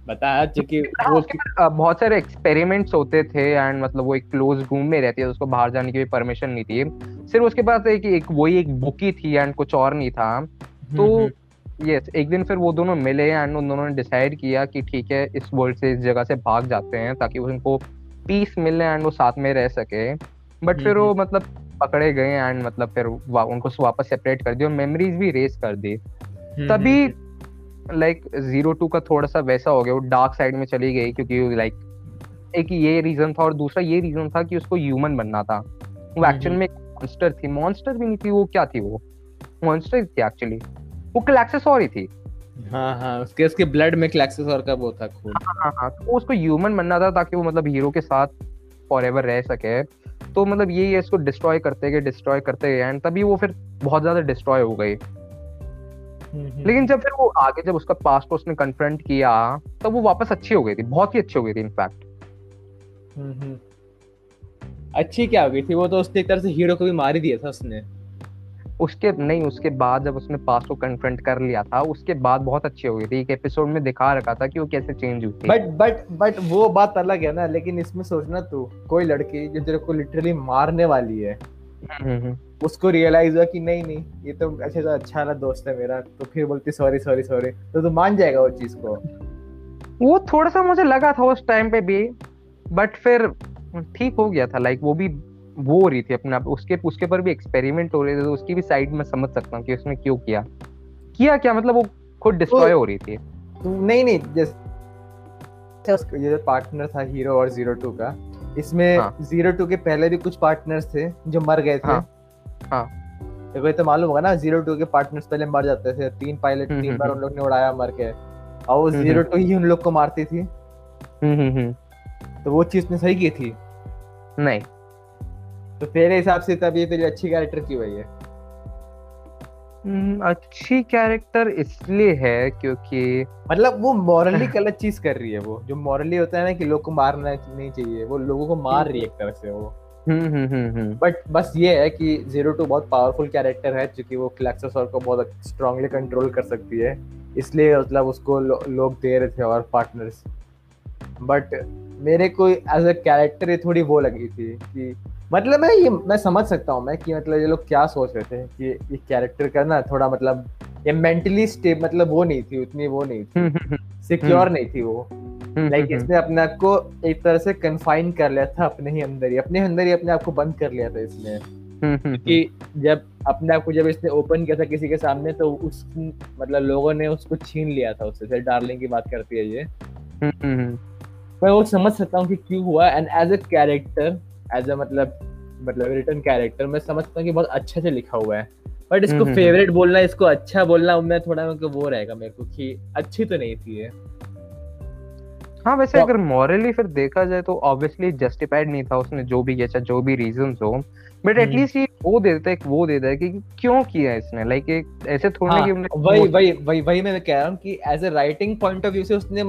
बताया कि बहुत सारे एक्सपेरिमेंट्स होते थे एंड वो एक क्लोज रूम में रहती है, उसको बाहर जाने की भी परमिशन नहीं थी, सिर्फ उसके पास एक बुक ही थी एंड कुछ और नहीं था। तो यस एक दिन फिर वो दोनों मिले एंड उन दोनों ने डिसाइड किया कि ठीक है इस वर्ल्ड से, इस जगह से भाग जाते हैं ताकि उनको पीस मिले एंड वो साथ में रह सके। बट फिर वो पकड़े गए एंड फिर उनको वापस सेपरेट कर दिया और मेमोरीज भी रेस कर दी। तभी 0-2 का थोड़ा सा वैसा हो गया, वो डार्क साइड में चली गई क्योंकि एक ये रीजन था और दूसरा ये रीजन था कि उसको ह्यूमन बनना था। वो एक्चुअल में मॉन्स्टर भी नहीं थी, वो क्या थी, वो मॉन्स्टर थी एक्चुअली, वो क्लैक्सेसॉरी थी। हाँ, उसके ब्लड में क्लैक्सेसॉरी का वो था खून। हाँ, तो उसको ह्यूमन बनना था ताकि वो हीरो के साथ फॉरएवर रह सके। तो ये इसको डिस्ट्रॉय करते गए एंड तभी वो फिर बहुत ज्यादा डिस्ट्रॉय हो गई। लेकिन जब फिर वो आगे जब उसका पास्ट को उसने कन्फ्रंट किया तब वो वापस अच्छी हो गई थी, बहुत ही अच्छी हो गई थी इनफैक्ट। अच्छी क्या हो गई थी वो, तो उसने एक तरह से हीरो को भी मार ही दिया था उसने। उसके बाद जब उसने पास्ट को कन्फ्रंट कर लिया था उसके बाद बहुत अच्छी हो गई थी। एक एपिसोड में दिखा रखा था कि वो कैसे चेंज हुई थी। बट वो बात अलग है ना, लेकिन इसमें सोचना तू कोई लड़की जो तेरे को लिटरली मारने वाली है उसको रियलाइज हुआ कि नहीं ये तो अच्छा ना दोस्त है मेरा, तो फिर बोलती सॉरी तो तू मान जाएगा वो चीज को। वो थोड़ा सा मुझे लगा था उस टाइम पे भी, बट फिर ठीक हो गया था। वो भी वो हो रही थी अपना, उसके पर भी एक्सपेरिमेंट हो रहे थे, तो उसकी भी साइड में समझ सकता हूँ कि उसने क्यों किया वो खुद डिस्ट्रॉय हो रही थी। नहीं जस्ट ये पार्टनर था हीरो और 0-2 का, इसमें 0-2 के पहले भी कुछ पार्टनर्स थे जो मर गए थे। हाँ, तो मालूम होगा ना 0-2 के पार्टनर्स पहले मर जाते थे, 3 पायलट 3 बार उन लोग ने उड़ाया मर के, और 0-2 ही उन लोग को मारती थी। तो वो चीज उसने सही की थी नहीं तो तेरे हिसाब से तब ये तेरी अच्छी कैरेक्टर की वही है। अच्छी कैरेक्टर इसलिए है क्योंकि वो मॉरली गलत चीज कर रही है। वो जो मॉरली होता है ना कि लोग को मारना नहीं चाहिए, वो लोगों को मार रही है एक तरह से वो। बट बस ये है कि 0-2 बहुत पावरफुल कैरेक्टर है क्योंकि वो क्लैक्सेसॉर को बहुत स्ट्रांगली कंट्रोल कर सकती है, इसलिए उसको लोग दे रहे थे और पार्टनर्स। बट मेरे को एज अ कैरेक्टर थोड़ी वो लगी थी कि मैं समझ सकता हूँ कि ये लोग क्या सोच रहे थे कि ये कैरेक्टर का ना थोड़ा ये मेंटली स्टेबल वो नहीं थी, उतनी वो नहीं थी, सिक्योर नहीं थी वो। इसने अपने आप को एक तरह से कन्फाइन कर लिया था अपने अंदर ही अपने आप को बंद कर लिया था इसने। कि जब अपने आप को जब इसने ओपन किया था किसी के सामने तो उस लोगों ने उसको छीन लिया था उससे। डार्लिंग की बात करती है ये, मैं वो समझ सकता हूँ कि क्यों हुआ। And as a character written character मैं समझता हूँ कि बहुत अच्छे से लिखा हुआ है। बट इसको फेवरेट बोलना, इसको अच्छा बोलना, मैं थोड़ा वो रहेगा मेरे को कि अच्छी तो नहीं थी ये। हाँ, वैसे तो, अगर मॉरली फिर देखा जाए तो ऑब्वियसली जस्टिफाइड नहीं था उसने जो भी किया, चाहे जो भी रीजंस हो। बट एटलीस्ट ये वो देता है कि क्यों किया इसने। ऐसे थोड़ा वही मैं कह रहा हूँ कि as a writing point of view से उसने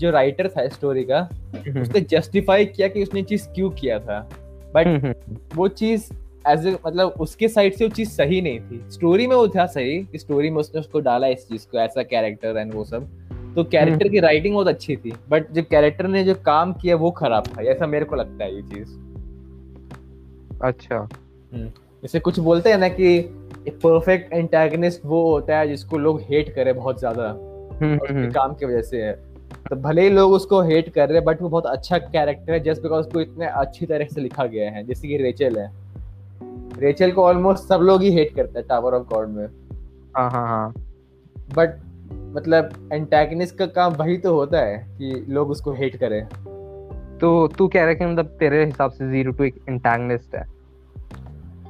जो राइटर था स्टोरी का उसने जस्टिफाई किया कि उसने चीज क्यों किया था। बट वो चीज एज ए उसके साइड से वो चीज सही नहीं थी। स्टोरी में वो था सही कि स्टोरी में उसने उसको डाला इस चीज को ऐसा कैरेक्टर एंड वो सब, तो कैरेक्टर की राइटिंग बहुत अच्छी थी। बट जो कैरेक्टर ने जो काम किया वो खराब था, ऐसा मेरे को लगता है ये चीज। अच्छा, जैसे कुछ बोलते हैं ना कि परफेक्ट एंटागनिस्ट वो होता है जिसको लोग हेट करे बहुत ज्यादा उसके काम की वजह से है। तो भले ही लोग उसको हेट कर रहे हैं बट वो बहुत अच्छा कैरेक्टर है जस्ट बिकॉज उसको इतने अच्छी तरह से लिखा गया है। जैसे कि रेचल है, रेचल को ऑलमोस्ट सब लोग ही हेट करते हैं टावर ऑफ गॉड में। हाँ, बट एंटागनिस्ट का काम वही तो होता है कि लोग उसको हेट करें। तो तू कह रहा है कि तेरे हिसाब से 0-2 एक एंटागनिस्ट है?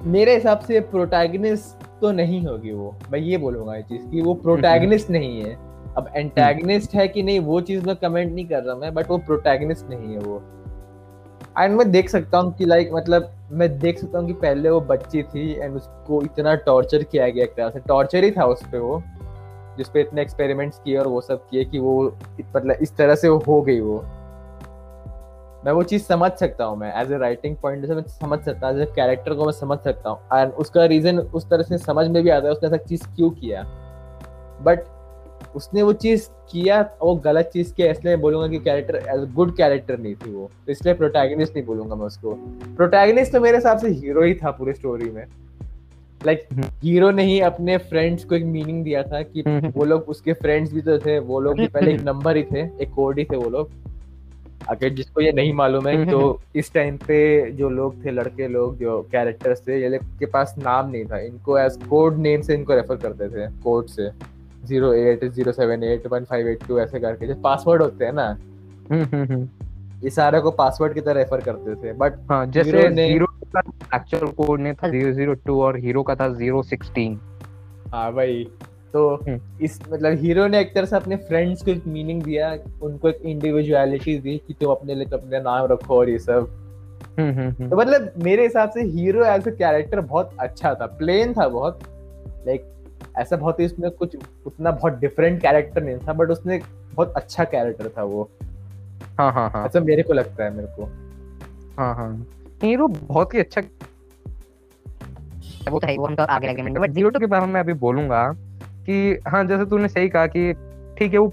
मेरे हिसाब से प्रोटैगनिस्ट तो नहीं होगी वो, मैं ये बोलूंगा ये चीज कि वो प्रोटैगनिस्ट नहीं है। अब एंटागनिस्ट है कि नहीं वो चीज में कमेंट नहीं कर रहा मैं, बट वो प्रोटैगनिस्ट नहीं है वो। एंड मैं देख सकता हूँ कि लाइक मतलब मैं देख सकता हूँ कि पहले वो बच्ची थी एंड उसको इतना टॉर्चर किया गया, एक तरह से टॉर्चर ही था उस पर, वो जिस पे इतने एक्सपेरिमेंट्स किए और वो सब किए कि वो मतलब इस तरह से वो हो गई। वो मैं वो चीज़ समझ सकता हूँ, मैं एज ए राइटिंग पॉइंट से मैं समझ सकता हूँ, एज ए कैरेक्टर को मैं समझ सकता हूँ एंड उसका रीज़न उस तरह से समझ में भी आता है उसने ऐसा चीज़ क्यों किया। बट उसने वो चीज़ किया, वो गलत चीज़ किया, इसलिए मैं बोलूँगा कि कैरेक्टर एज गुड कैरेक्टर नहीं थी वो, तो इसलिए प्रोटैगनिस्ट नहीं बोलूँगा मैं उसको। प्रोटैगनिस्ट तो मेरे हिसाब से हीरो ही था पूरी स्टोरी में, लाइक हीरो ने ही अपने फ्रेंड्स को एक मीनिंग दिया था कि वो लोग उसके फ्रेंड्स भी तो थे, वो लोग भी पहले एक नंबर ही थे, एक कोड ही थे वो लोग। अगर जिसको ये नहीं मालूम है तो इस टाइम पे जो लोग थे, लड़के लोग जो कैरेक्टर्स थे, ये लोग के पास नाम नहीं था, इनको एज कोड नेम से इनको रेफर करते थे, कोड से 08078158 ऐसे करके जो पासवर्ड होते हैं ना ये सारे को पासवर्ड की तरह रेफर करते थे। बट हाँ, जैसे हीरो का एक्चुअल कोड नेम था 002 और हीरो का था 016। हाँ भाई, तो इस मतलब हीरो ने एक तरह से अपने फ्रेंड्स को एक मीनिंग दिया, उनको एक इंडिविजुअलिटी दी कि तुम अपने लिए अपना नाम रखो और ये सब। तो मतलब मेरे हिसाब से हीरो एज अ कैरेक्टर बहुत अच्छा था, प्लेन था बहुत, लाइक ऐसा बहुत ही उसमें कुछ उतना बहुत डिफरेंट कैरेक्टर नहीं था, बट उसने बहुत अच्छा कैरेक्टर था वो। हाँ हाँ हाँ, अच्छा मेरे को लगता है, मेरे को हाँ हाँ हीरो बहुत ही अच्छा वो था, वो उनका आगे एग्रीमेंट। बट 02 के बारे में मैं अभी बोलूंगा कि हाँ जैसे तूने सही कहा कि ठीक है वो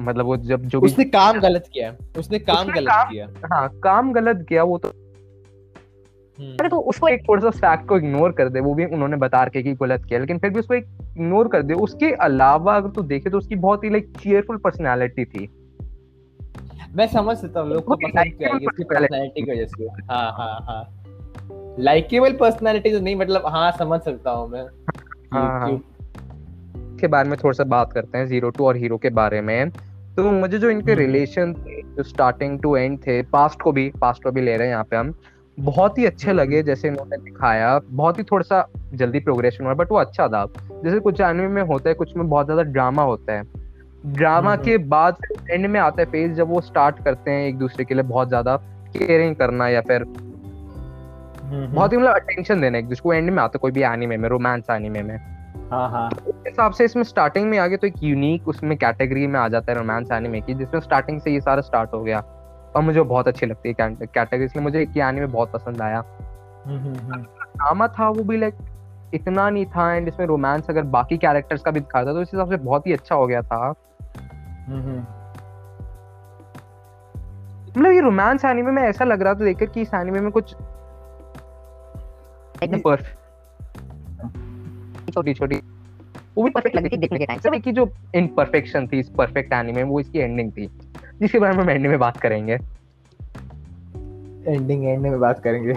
मतलब वो जब जो उसने काम गलत किया, हाँ काम गलत किया वो, तो अरे तो उसको एक थोड़ा सा फैक्ट को इग्नोर कर दे, वो भी उन्होंने बता के कि गलत किया, लेकिन फिर भी उसको इग्नोर कर दे। उसके अलावा अगर तू देखे तो उसकी बहुत ही लाइक चीयरफुल पर्सनैलिटी थी। मैं समझ सकता हूँ लोगों को पसंद किया इसकी पर्सनैलिटी की वजह से। हाँ हाँ हाँ, लाइकेबल पर्सनैलिटी तो नहीं, मतलब हाँ समझ सकता हूँ मैं। हाँ, के बारे में थोड़ा सा बात करते हैं 02 और हीरो के बारे में। तो मुझे जो इनके रिलेशन जो स्टार्टिंग टू एंड थे, पास्ट को भी ले रहे हैं यहाँ पे हम, बहुत ही अच्छे लगे जैसे इन्होंने दिखाया। बहुत ही थोड़ा सा जल्दी प्रोग्रेशन हुआ बट वो अच्छा था। जैसे कुछ एनिमे में होता है, कुछ में बहुत ज्यादा ड्रामा होता है, ड्रामा के बाद एंड में आता है पेज जब वो स्टार्ट करते हैं एक दूसरे के लिए बहुत ज्यादा केयरिंग करना या फिर बहुत ही मतलब अटेंशन देना एक दूसरे को, एंड में आता है कोई भी एनिमे में, रोमांस एनिमे में। हाँ हाँ, उस हिसाब से इसमें स्टार्टिंग में आगे तो एक यूनिक उसमें कैटेगरी में आ जाता है रोमांस एनिमे की, जिसमें स्टार्टिंग से ये सारा स्टार्ट हो गया और मुझे बहुत अच्छी लगती है कैटेगरी, इसलिए मुझे ये एनिमे बहुत पसंद आया। ड्रामा था वो भी लाइक इतना नहीं था, एंड इसमें रोमांस अगर बाकी कैरेक्टर्स का भी दिखाता तो इस हिसाब से बहुत ही अच्छा हो गया था। मतलब ये रोमांस एनिमे में ऐसा लग रहा था देखकर कि इस एनिमे में कुछ एकदम परफेक्ट छोटी-छोटी वो भी परफेक्ट लगी थी देखने के टाइम सब, एक जो इम्परफेक्शन थी इस परफेक्ट एनिमे में वो इसकी एंडिंग थी, जिसके बारे में एंडिंग में बात करेंगे। एंडिंग में बात करेंगे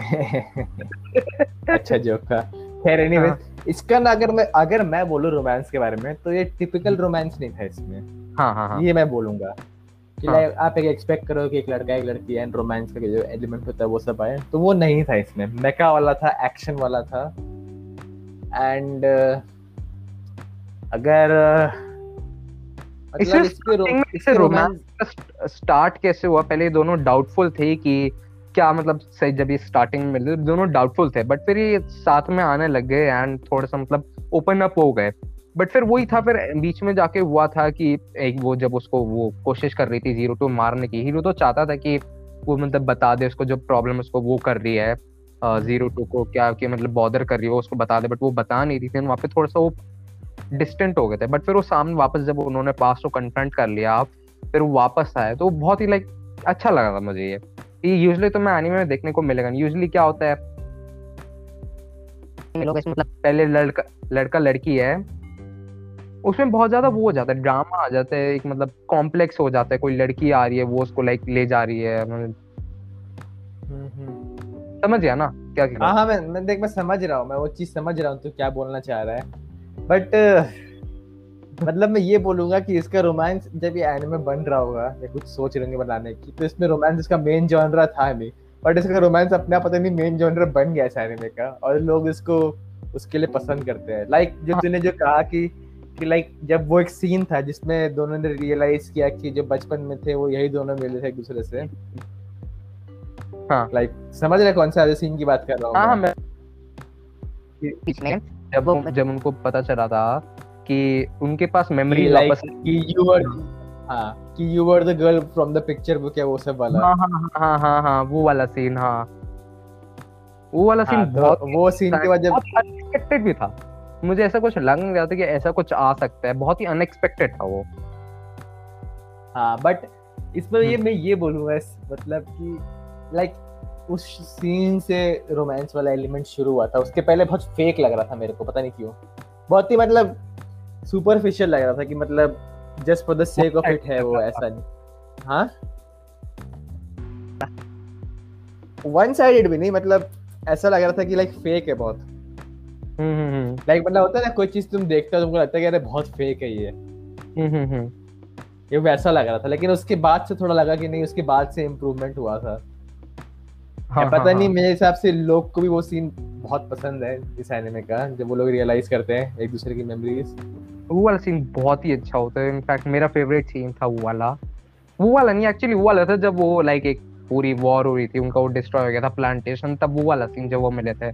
अच्छा जोक था। खैर एनीवे, इसका ना अगर मैं बोलूं रोमांस के बारे में तो ये टिपिकल रोमांस नहीं था इसमें। हाँ हाँ हाँ, ये मैं बोलूंगा कि आप एक एक्सपेक्ट करो कि एक लड़का एक लड़की एंड रोमांस का जो एलिमेंट होता है वो सब आए, तो वो नहीं था इसमें। मेका वाला था, एक्शन वाला था एंड अगर इससे रोमांस का स्टार्ट कैसे हुआ, पहले दोनों डाउटफुल थे कि क्या मतलब सही, जब ये स्टार्टिंग में दोनों डाउटफुल थे बट फिर ये साथ में आने लग गए एंड थोड़ा सा मतलब ओपन अप हो गए। बट फिर वही था, फिर बीच में जाके हुआ था कि एक वो जब उसको वो कोशिश कर रही थी 02 मारने की, हीरो तो चाहता था कि वो मतलब बता दे उसको जो प्रॉब्लम उसको वो कर रही है 02 को, क्या कि मतलब बॉदर कर रही हो उसको बता दे, बट वो बता नहीं रही थी। वहाँ पे थोड़ा सा वो डिस्टेंट हो गए थे, बट फिर वो सामने वापस जब उन्होंने पास को कन्फ्रंट कर लिया, फिर वो वापस आए तो बहुत ही लाइक अच्छा लगा था मुझे। ये यूजुअली तो मैं एनीमे में देखने को मिलेगा नहीं। यूजुअली क्या होता है मतलब पहले लड़का लड़की है, उसमें बहुत ज्यादा वो हो जाता है, ड्रामा आ जाता है, एक मतलब कॉम्प्लेक्स हो जाता है। कोई लड़की आ रही है वो उसको लाइक ले जा रही है, समझ गया ना क्या? हाँ मैं समझ रहा हूँ, मैं वो चीज समझ रहा हूँ तो क्या बोलना चाह रहा है। बट मतलब मैं ये बोलूंगा कि इसका रोमांस जब ये एनिमे बन रहा होगा या कुछ सोच रहे बनाने की, तो इसमें रोमांस इसका मेन जॉनरा था नहीं, बट इसका रोमांस अपने आप पता नहीं मेन जॉनरा बन गया इस एनिमे का और लोग इसको उसके लिए पसंद करते हैं। लाइक जो तूने जो कहा कि लाइक जब वो एक सीन था जिसमें दोनों ने रियलाइज किया कि जो बचपन में थे वो यही दोनों मिले थे एक दूसरे से, हाँ लाइक समझ रहे कौन सा सीन की बात कर रहा हूँ। हाँ मैं जब उनको पता चला था कि उनके पास मेमोरी वापस कि you were the girl from the picture book है वो सब वाला। हाँ हाँ हाँ हाँ हाँ वो वाला सीन। हाँ वो वाला सीन बहुत वो सीन के बाद जब अनएक्सपेक्टेड भी था, मुझे ऐसा कुछ लग नहीं रहा था कि ऐसा कुछ आ सकता है, बहुत ही अनएक्सपेक्टेड था वो। हाँ बट इसमें ये मैं ये बोलूँगा मतलब कि लाइक उस सीन से रोमांस वाला एलिमेंट शुरू हुआ था, उसके पहले बहुत फेक लग रहा था मेरे को, पता नहीं क्यों, बहुत ही मतलब सुपरफिशियल लग रहा था कि मतलब just for the sake of it है वो, ऐसा नहीं। हाँ वन साइडेड भी नहीं, मतलब ऐसा लग रहा था कि लाइक फेक है बहुत। लाइक मतलब होता है ना कोई चीज तुम देखते हो तुमको लगता है कि अरे बहुत फेक है ये, ये वैसा लग रहा था। लेकिन उसके बाद से थोड़ा लगा कि नहीं उसके बाद से इम्प्रूवमेंट हुआ था। हाँ, पता हाँ, नहीं मेरे हिसाब से लोग को भी वो सीन बहुत पसंद है इस एनिमे का, जब वो लोग रियलाइज करते हैं एक दूसरे की मेमोरीज। वो वाला सीन बहुत ही अच्छा होता है, इनफैक्ट मेरा फेवरेट सीन था वो वाला। वो वाला नहीं एक्चुअली वो वाला था जब वो लाइक एक पूरी वॉर हो रही थी, उनका वो डिस्ट्रॉय हो गया था प्लांटेशन, तब वो वाला सीन जब वो मिले थे।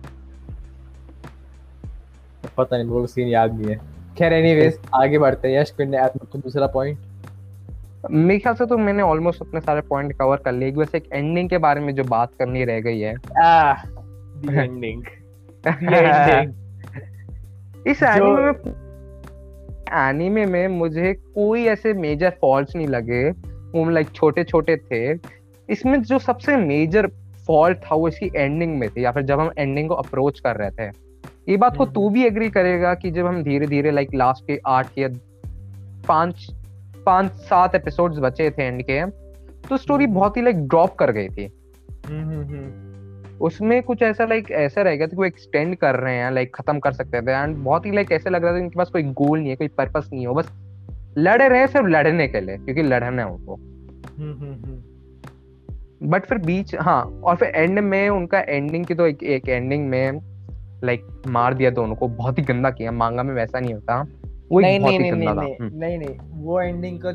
पता नहीं वो सीन याद नहीं है। खैर एनीवेज आगे बढ़ते हैं। यश पिंड आपका दूसरा पॉइंट। मेरे ख्याल से तो मैंने ऑलमोस्ट अपने सारे पॉइंट कवर कर लिए, बस एक एंडिंग के बारे में जो बात करनी रह गई है। द एंडिंग इस एनीमे में मुझे कोई ऐसे मेजर फॉल्ट्स नहीं लगे, वो लाइक छोटे छोटे थे। इसमें जो सबसे मेजर फॉल्ट था वो इसकी एंडिंग में थी, या फिर जब हम एंडिंग को अप्रोच कर रहे थे। ये बात को तू भी एग्री करेगा कि जब हम धीरे धीरे लाइक लास्ट के 8 या 5-7 एपिसोड्स बचे थे एंड के, तो स्टोरी बहुत ही लाइक ड्रॉप कर गई थी। उसमें कुछ ऐसा लाइक ऐसा रह गया था कि वो एक्सटेंड कर रहे हैं, लाइक खत्म कर सकते थे। एंड बहुत ही लाइक ऐसे लग रहा था इनके पास कोई गोल नहीं है, कोई पर्पस नहीं हो, बस लड़े रहे सिर्फ लड़ने के लिए क्योंकि लड़ना है उनको। बट फिर बीच हाँ और फिर एंड में उनका एंडिंग की तो एक एंडिंग में लाइक मार दिया दोनों को, बहुत ही गंदा किया। मांगा में वैसा नहीं होता, वो एक बहुत ही गंदा था। नहीं नहीं वो एंडिंग का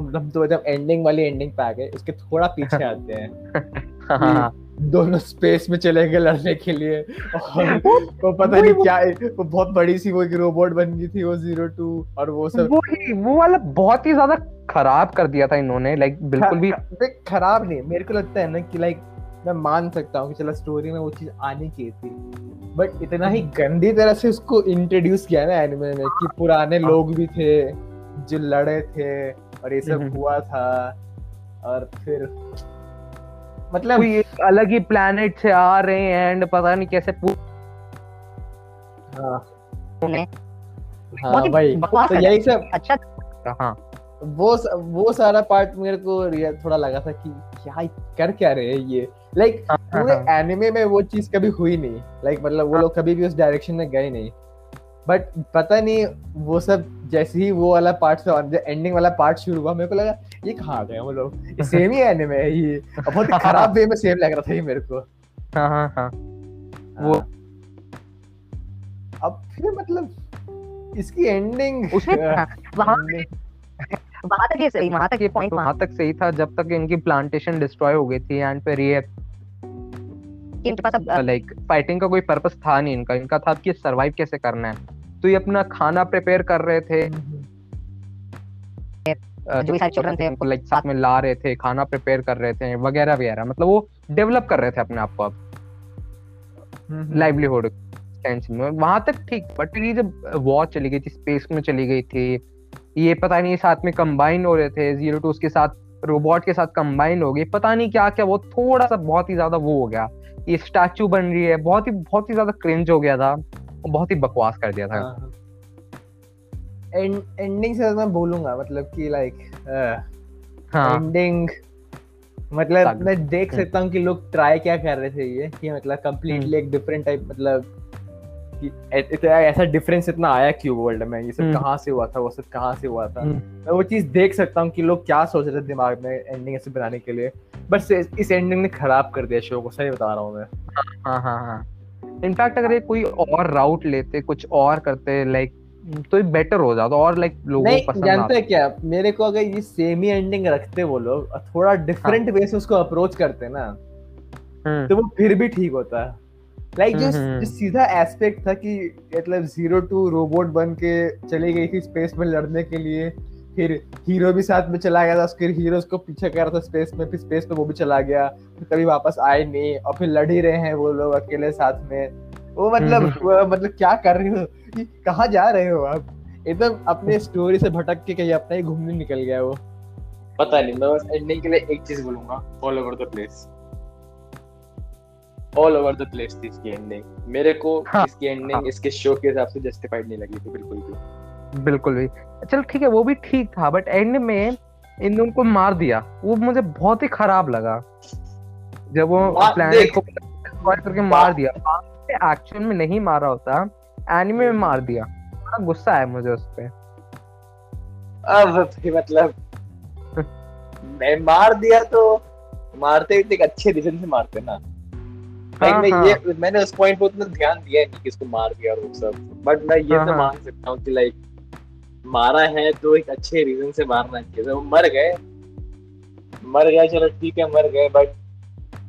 मतलब तो जब एंडिंग वाली एंडिंग पे आ गए उसके थोड़ा पीछे आते हैं, दोनों स्पेस में चले गए लड़ने के लिए और वो पता नहीं क्या वो बहुत बड़ी सी वो एक रोबोट बन गई थी वो 02 और वो सब वो वाला बहुत ही ज्यादा खराब कर दिया था इन्होंने। लाइक बिल्कुल भी खराब नहीं, मेरे को लगता है ना कि लाइक मैं मान सकता हूँ कि चलो स्टोरी में वो चीज आनी चाहिए थी, बट इतना ही गंदी तरह से उसको इंट्रोड्यूस किया ना एनिमे में कि पुराने लोग भी थे जो लड़े थे और ये सब हुआ था, और फिर मतलब ये अलग ही प्लेनेट से आ रहे हैं एंड पता नहीं कैसे हाँ हाँ भाई तो यही सब अच्छा हाँ वो सारा पार्ट मेरे को थोड़ा लगा था कि क्या कर क्या रहे ये लाइक पूरे एनिमे में वो चीज कभी हुई नहीं लाइक मतलब वो लोग कभी भी उस डायरेक्शन में गए नहीं, बट पता नहीं वो सब जैसे ही वो वाला पार्ट से एंडिंग वाला पार्ट शुरू हुआ मेरे को लगा ये कहाँ गए वो लोग, सेम ही एनिमे है ये, बहुत खराब वे में सेम लग रहा था ये मेरे को। हाँ हाँ हाँ वो अब फिर मतलब इसकी एंडिंग वहाँ तक सही था जब तक इनकी प्लांटेशन डिस्ट्रॉय हो गई थी एंड फिर ये इनके पास लाइक फाइटिंग का कोई पर्पस था नहीं इनका, इनका था कि सरवाइव कैसे करना है। तो ये अपना खाना प्रिपेयर कर रहे थे, जो भी सारे चिल्ड्रन थे लाइक साथ में ला रहे थे, खाना प्रिपेयर कर रहे थे वगैरह वगैरह, मतलब वो डेवलप कर रहे थे अपने आप को अब लाइवलीहुड टेंशन में। वहां तक ठीक, बट ये जब वॉर चली गई थी, स्पेस में चली गई थी, ये पता नहीं साथ में कंबाइन हो रहे थे 02 के साथ, रोबोट के साथ कंबाइन हो गई, पता नहीं क्या क्या, वो थोड़ा सा बहुत ही ज्यादा वो हो गया, ये स्टैचू बन रही है, बहुत ही ज्यादा क्रिंज हो गया था, बहुत ही बकवास कर दिया था। एंडिंग से मैं बोलूंगा मतलब कि लाइक एंडिंग मतलब मैं देख सकता हूँ कि लोग ट्राई क्या कर रहे थे ये कि मतलब कंप्लीटली एक डिफरेंट टाइप मतलब ऐसा डिफरेंस इतना आया क्यों वर्ल्ड में, ये सब कहाँ से हुआ था, वो सब कहाँ से हुआ था, मैं वो चीज देख सकता हूँ कि लोग क्या सोच रहे थे दिमाग में एंडिंग ऐसे बनाने के लिए, बस इस एंडिंग ने खराब कर दिया शो को, सही बता रहा हूँ मैं। हाँ हाँ हाँ इनफैक्ट अगर ये कोई और राउट लेते, कुछ और करते लाइक तो ये बेटर हो जाता और लाइक लोगों को पसंद आता। जानते हैं क्या मेरे को, अगर ये सेम ही एंडिंग रखते वो लोग, थोड़ा डिफरेंट वे से उसको अप्रोच करते ना तो वो फिर भी ठीक होता है। लाइक जो सीधा एस्पेक्ट था कि मतलब 0 to रोबोट बन के चली गई थी स्पेस में लड़ने के लिए, फिर हीरो भी साथ में चला गया था, उसके हीरो उसको पीछे कर रहा था स्पेस में, फिर स्पेस में वो भी चला गया, फिर कभी वापस आए नहीं, और फिर लड़ ही रहे हैं वो लोग अकेले साथ में। वो मतलब क्या कर रहे हो, कहाँ जा रहे हो आप, एकदम अपने स्टोरी से भटक के कहीं अपना ही घूमने निकल गया वो। पता नहीं, मैं बस एंडिंग के लिए एक चीज बोलूंगा, all over the place, all over the place थी इसकी एंडिंग। मेरे को इसकी एंडिंग इसके शो के हिसाब से जस्टिफाइड नहीं लगी थी बिल्कुल भी। चल ठीक है, वो भी ठीक था, बट एंड में इन लोगों को मार दिया, वो मुझे बहुत ही खराब लगा जब वो प्लैनेट को डिस्ट्रॉय करके मार दिया। एक्शन में नहीं मारा होता, एनिमे में मार दिया। बड़ा गुस्सा है मुझे उस पे। अब मतलब मैं मार दिया तो मारते इतने अच्छे डिसीजन से मारते ना। मैंने उस पॉइंट पे उतना ध्यान दिया नहीं कि इसको मार दिया और वो सब, बट मैं ये तो मान सकता हूँ कि लाइक मारा है तो एक अच्छे रीजन से मारना चाहिए। वो मर गए चलो ठीक है, मर गए, बट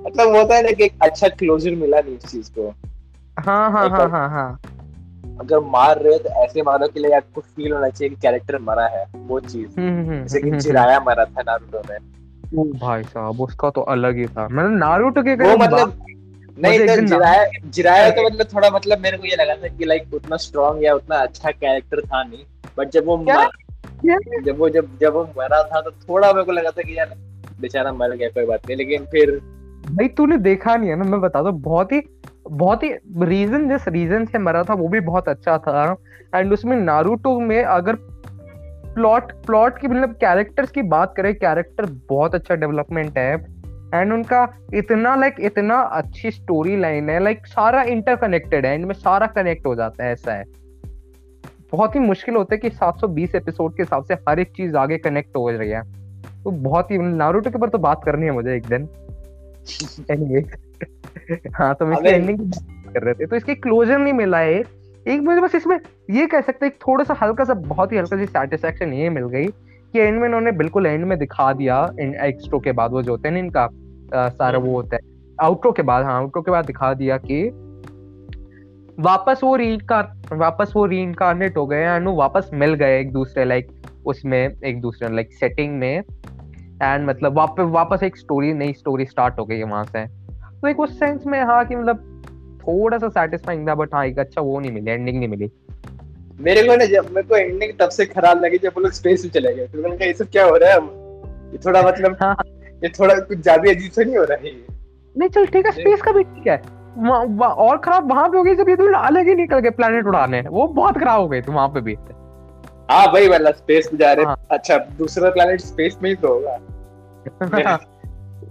मतलब होता है ना कि एक अच्छा क्लोजर मिला नहीं इस चीज को। अगर मार रहे हो तो ऐसे मारो कि लाइक आपको फील होना चाहिए कि कैरेक्टर मरा है, वो चीज। जैसे कि चिराया मरा था नारुतो में। ओ भाई साहब, उसका तो अलग ही था। मैंने नारुतो के वो मतलब नहीं, तो जिराया तो मतलब थोड़ा मतलब मेरे को ये लगा था कि लाइक उतना स्ट्रॉन्ग या उतना अच्छा कैरेक्टर था नहीं, बट जब वो मरा था तो थोड़ा मेरे को लगा था कि यार बेचारा मर गया, कोई बात नहीं। लेकिन फिर भाई तूने देखा नहीं है ना, मैं बता दो, बहुत ही रीजन, जिस रीजन से मरा था वो भी बहुत अच्छा था। एंड उसमें नारुतो में अगर प्लॉट की मतलब कैरेक्टर्स की बात करें, कैरेक्टर बहुत अच्छा डेवलपमेंट है, एंड उनका इतना अच्छी स्टोरी लाइन है, लाइक सारा इंटरकनेक्टेड है, इनमें सारा कनेक्ट हो जाता है। ऐसा है, बहुत ही मुश्किल होता है कि 720 एपिसोड के हिसाब से हर एक चीज आगे कनेक्ट हो रही है। तो बहुत ही नारुतो के ऊपर तो बात करनी है मुझे एक दिन। हाँ, तो इसकी एंडिंग की बात कर रहे थे, तो इसके क्लोजर नहीं मिला है। एक मुझे बस इसमें ये कह सकते हैं, थोड़ा सा हल्का सा, बहुत ही हल्का सी सैटिस्फैक्शन ये मिल गई कि एंड में इन्होंने बिल्कुल एंड में दिखा दिया, एक्स्ट्रो के बाद वो जो होते हैं इनका सारा वो होता है आउट्रो के बाद दिखा दिया कि वापस वो रीइनकार्नेट हो गए, एंड वो वापस मिल गए एक दूसरे, लाइक उसमें एक दूसरे लाइक सेटिंग में, एंड मतलब वापस एक नई स्टोरी स्टार्ट हो गई है वहां से। तो एक उस सेंस में हाँ कि मतलब थोड़ा सा सैटिस्फाइंग था, बट हाँ एक अच्छा वो नहीं मिली, एंडिंग नहीं मिली मेरे को ना। जब मेरे को एंडिंग तब से खराब लगी जब वो लोग स्पेस में चले गए, तो मैंने कहा ये सब क्या हो रहा है, ये थोड़ा मतलब ये थोड़ा कुछ ज्यादा अजीब सा नहीं हो रहा है। नहीं चल ठीक है, स्पेस का भी ठीक है, और खराब वहां पे हो गई जब ये तो अलग ही निकल गए प्लेनेट उड़ाने, वो बहुत खराब हो गई थी वहां पे भी। हाँ भाई, मतलब स्पेस में जा रहे हैं, अच्छा दूसरा प्लेनेट स्पेस में ही तो होगा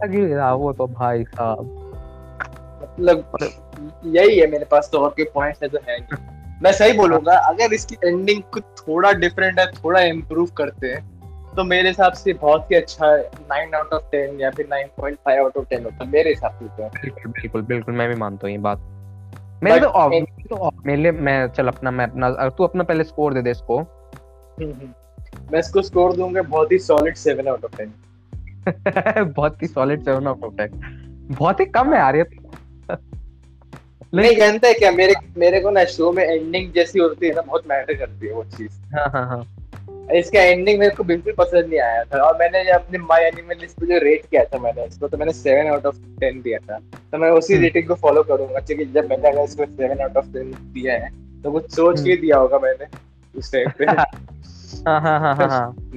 लगी रहा वो तो भाई साहब। मतलब यही है मेरे पास, तो और कोई पॉइंट है तो है नहीं। मैं सही बोलूंगा, अगर इसकी एंडिंग कुछ थोड़ा डिफरेंट है, थोड़ा इम्प्रूव करते हैं तो मेरे हिसाब से बहुत ही अच्छा 9/10 या फिर 9.5/10 होता मेरे हिसाब से। तो बिल्कुल मैं भी मानता हूं ये बात। मैं तो मेरे मैं चल अपना मैं अपना तू अपना पहले स्कोर दे दे इसको। मैं इसको स्कोर दूंगा बहुत ही सॉलिड 7/10। बहुत ही सॉलिड 7/10, बहुत ही कम है यार ये। नहीं जानता है क्या, मेरे को ना शो में एंडिंग जैसी होती है ना बहुत मैटर करती है वो चीज। इसका एंडिंग मेरे को बिल्कुल पसंद नहीं आया था, और मैंने अपने माय एनिमल लिस्ट पे जो रेट किया था मैंने इसको, तो मैंने 7/10 दिया था, तो मैं उसी रेटिंग को फॉलो करूंगा। क्योंकि जब मैंने अगर इसको 7/10 दिया है तो कुछ सोच के दिया होगा मैंने उस टाइम पे।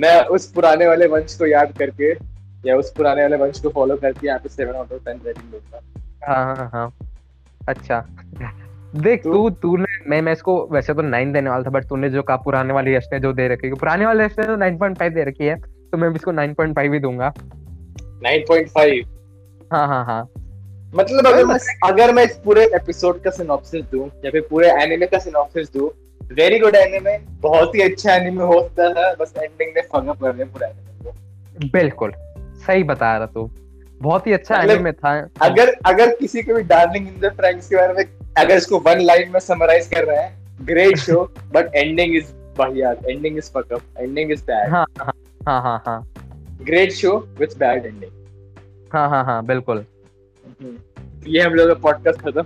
मैं उस पुराने वाले वंश को याद करके या उस पुराने वाले वंश को फॉलो करके यहाँ पे 7/10 रेटिंग दूंगा। अच्छा देख तूने मैं इसको वैसे तो 9 देने वाला था, बट तूने जो कहा पुराने वाली रिश्ते जो दे रखी है, पुराने वाले रिश्ते तो 9.5 दे रखी है, तो मैं भी इसको 9.5 ही दूंगा। 9.5 मतलब अगर मैं इस पूरे एपिसोड का सिनॉप्सिस दूं या फिर पूरे एनिमे का सिनॉप्सिस दूं, वेरी गुड एनिमे, बहुत ही अच्छा एनिमे होता है, बस एंडिंग ने फक अप कर दिया पूरा एनिमे को। बिल्कुल सही बता रहा तू, बहुत ही अच्छा एनिमे था। अगर किसी को भी डार्लिंग इन द फ्रैंक्स के बारे में अगर इसको 1 line में समराइज कर रहे हैं, great show, but ending is बढ़िया, ending is fuck up, ending is bad. हां great show with bad ending. बिल्कुल ये हम लोग का पॉडकास्ट खत्म,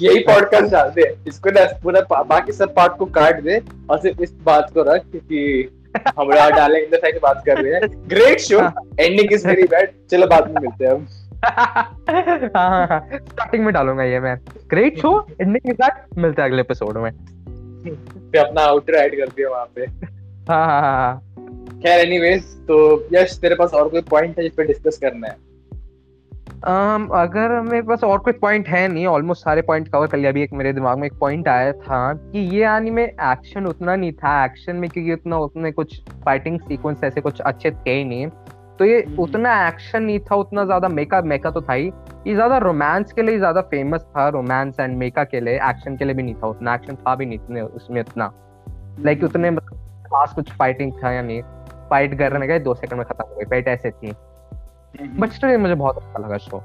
यही पॉडकास्ट डाल दे इसको ना, पूरा बाकी सब पार्ट को काट दे और सिर्फ इस बात को रख क्योंकि हम लोग डार्लिंग इन द फ्रैंक्स बात कर रहे हैं। Great show, ending is very bad. चलो बाद में मिलते हैं हम। हाँ, स्टार्टिंग में डालूंगा ये मैं। ग्रेट शो, एंडिंग के साथ मिलते हैं अगले एपिसोड में। पे अपना आउटरो ऐड कर दिया वहां पे। हाँ। खैर एनीवेज, तो यश तेरे पास और कोई पॉइंट है जिस पे डिस्कस करना है? अगर मेरे पास और कोई पॉइंट है नहीं, ऑलमोस्ट सारे पॉइंट कवर कर लिया। अभी एक मेरे दिमाग में एक पॉइंट आया था कि ये एनीमे एक्शन उतना नहीं था, एक्शन में क्योंकि उतना उतने कुछ फाइटिंग सीक्वेंस ऐसे कुछ अच्छे थे ही नहीं, तो ये उतना एक्शन नहीं था, उतना ज्यादा मेका तो था ही, ये ज्यादा रोमांस के लिए ज्यादा फेमस था, रोमांस एंड मेका के लिए, एक्शन के लिए भी नहीं था उतना, एक्शन था भी नहीं उसमें उतना, लाइक उतने खास कुछ फाइटिंग था या नहीं, फाइट करने गए 2 सेकंड में खत्म हो गई फाइट, ऐसे थी। बट स्टोरी मुझे बहुत अच्छा लगा शो।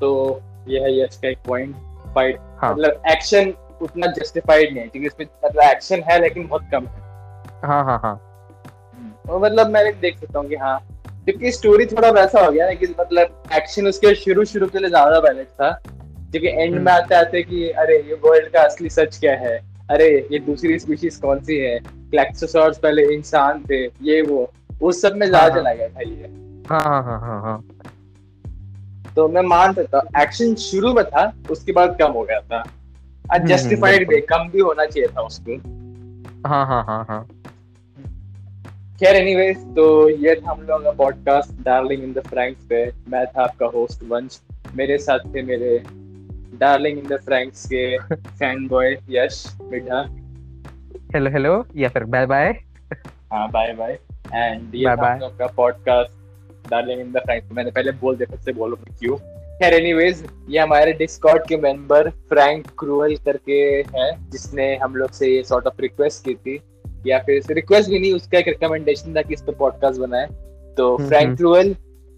तो ये है यस का एक पॉइंट, फाइट। मतलब एक्शन उतना जस्टिफाइड नहीं है क्योंकि इसमें मतलब एक्शन है लेकिन बहुत कम है। हाँ। और मतलब मैं देख सकता हूँ कि हाँ, क्योंकि स्टोरी थोड़ा वैसा हो गया ना कि मतलब एक्शन उसके शुरू के लिए ज्यादा बैलेंस था, क्योंकि एंड में आते कि अरे ये वर्ल्ड का असली सच क्या है, अरे ये दूसरी स्पीशीज कौन सी है, क्लैक्सोसॉर्स पहले इंसान थे, ये वो उस सब में ज्यादा चला गया था ये। हाँ। तो मैं मान सकता हूँ एक्शन शुरू में था, उसके बाद कम हो गया था, अनजस्टिफाइड भी, कम भी होना चाहिए था उसको। हाँ। खैर एनीवेज, तो ये था हम लोगों का podcast darling in the Franxx पे। मैं था आपका होस्ट वंश, मेरे साथ थे मेरे डार्लिंग इन द फ्रैंक्स के fan boy Yash Mitha. Hello या फिर बाय बाय। हाँ, बाय बाय। एंड ये था हम लोग का podcast darling in the Franxx. मैंने पहले बोल दिया, फिर से बोलो क्यों। खैर एनीवेज, ये हमारे डिस्कॉर्ड के मेंबर फ्रैंक क्रूएल करके है, जिसने हम लोग से ये सॉर्ट ऑफ रिक्वेस्ट की थी, या फिर रिक्वेस्ट भी नहीं, उसका एक रिकमेंडेशन था कि इस पर पॉडकास्ट बनाए। तो फ्रैंक क्रूएल,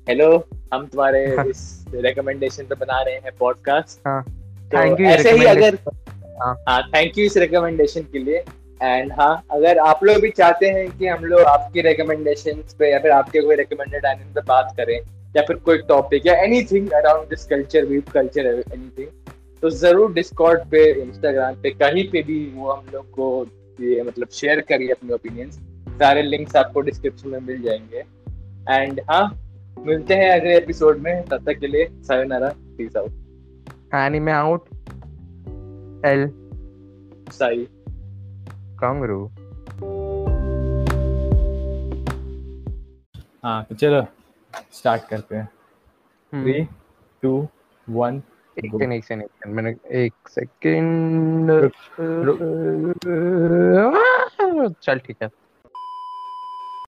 हेलो, हम तुम्हारे इस रिकमेंडेशन पे बना रहे हैं पॉडकास्ट। थैंक यू ऐसे ही अगर थैंक यू इस रिकमेंडेशन के लिए। एंड हाँ, अगर आप लोग भी चाहते हैं कि हम लोग आपकी रिकमेंडेशंस पे या फिर आपके कोई रिकमेंडेड एनिमे पे बात करें, या फिर कोई टॉपिक या anything around this culture, weeb culture, anything, तो जरूर डिस्कॉर्ड पे, इंस्टाग्राम पे, कहीं पे भी वो हम लोग को ये मतलब शेयर करिए अपने ओपिनियंस। सारे लिंक्स आपको डिस्क्रिप्शन में मिल जाएंगे। एंड हाँ, मिलते हैं अगले एपिसोड में, तब तक के लिए sayonara, peace out. Anime out, L Sai kangaroo। हाँ, चलो स्टार्ट करते हैं। 3, 2, 1 एक सेकंड मैंने चल ठीक है।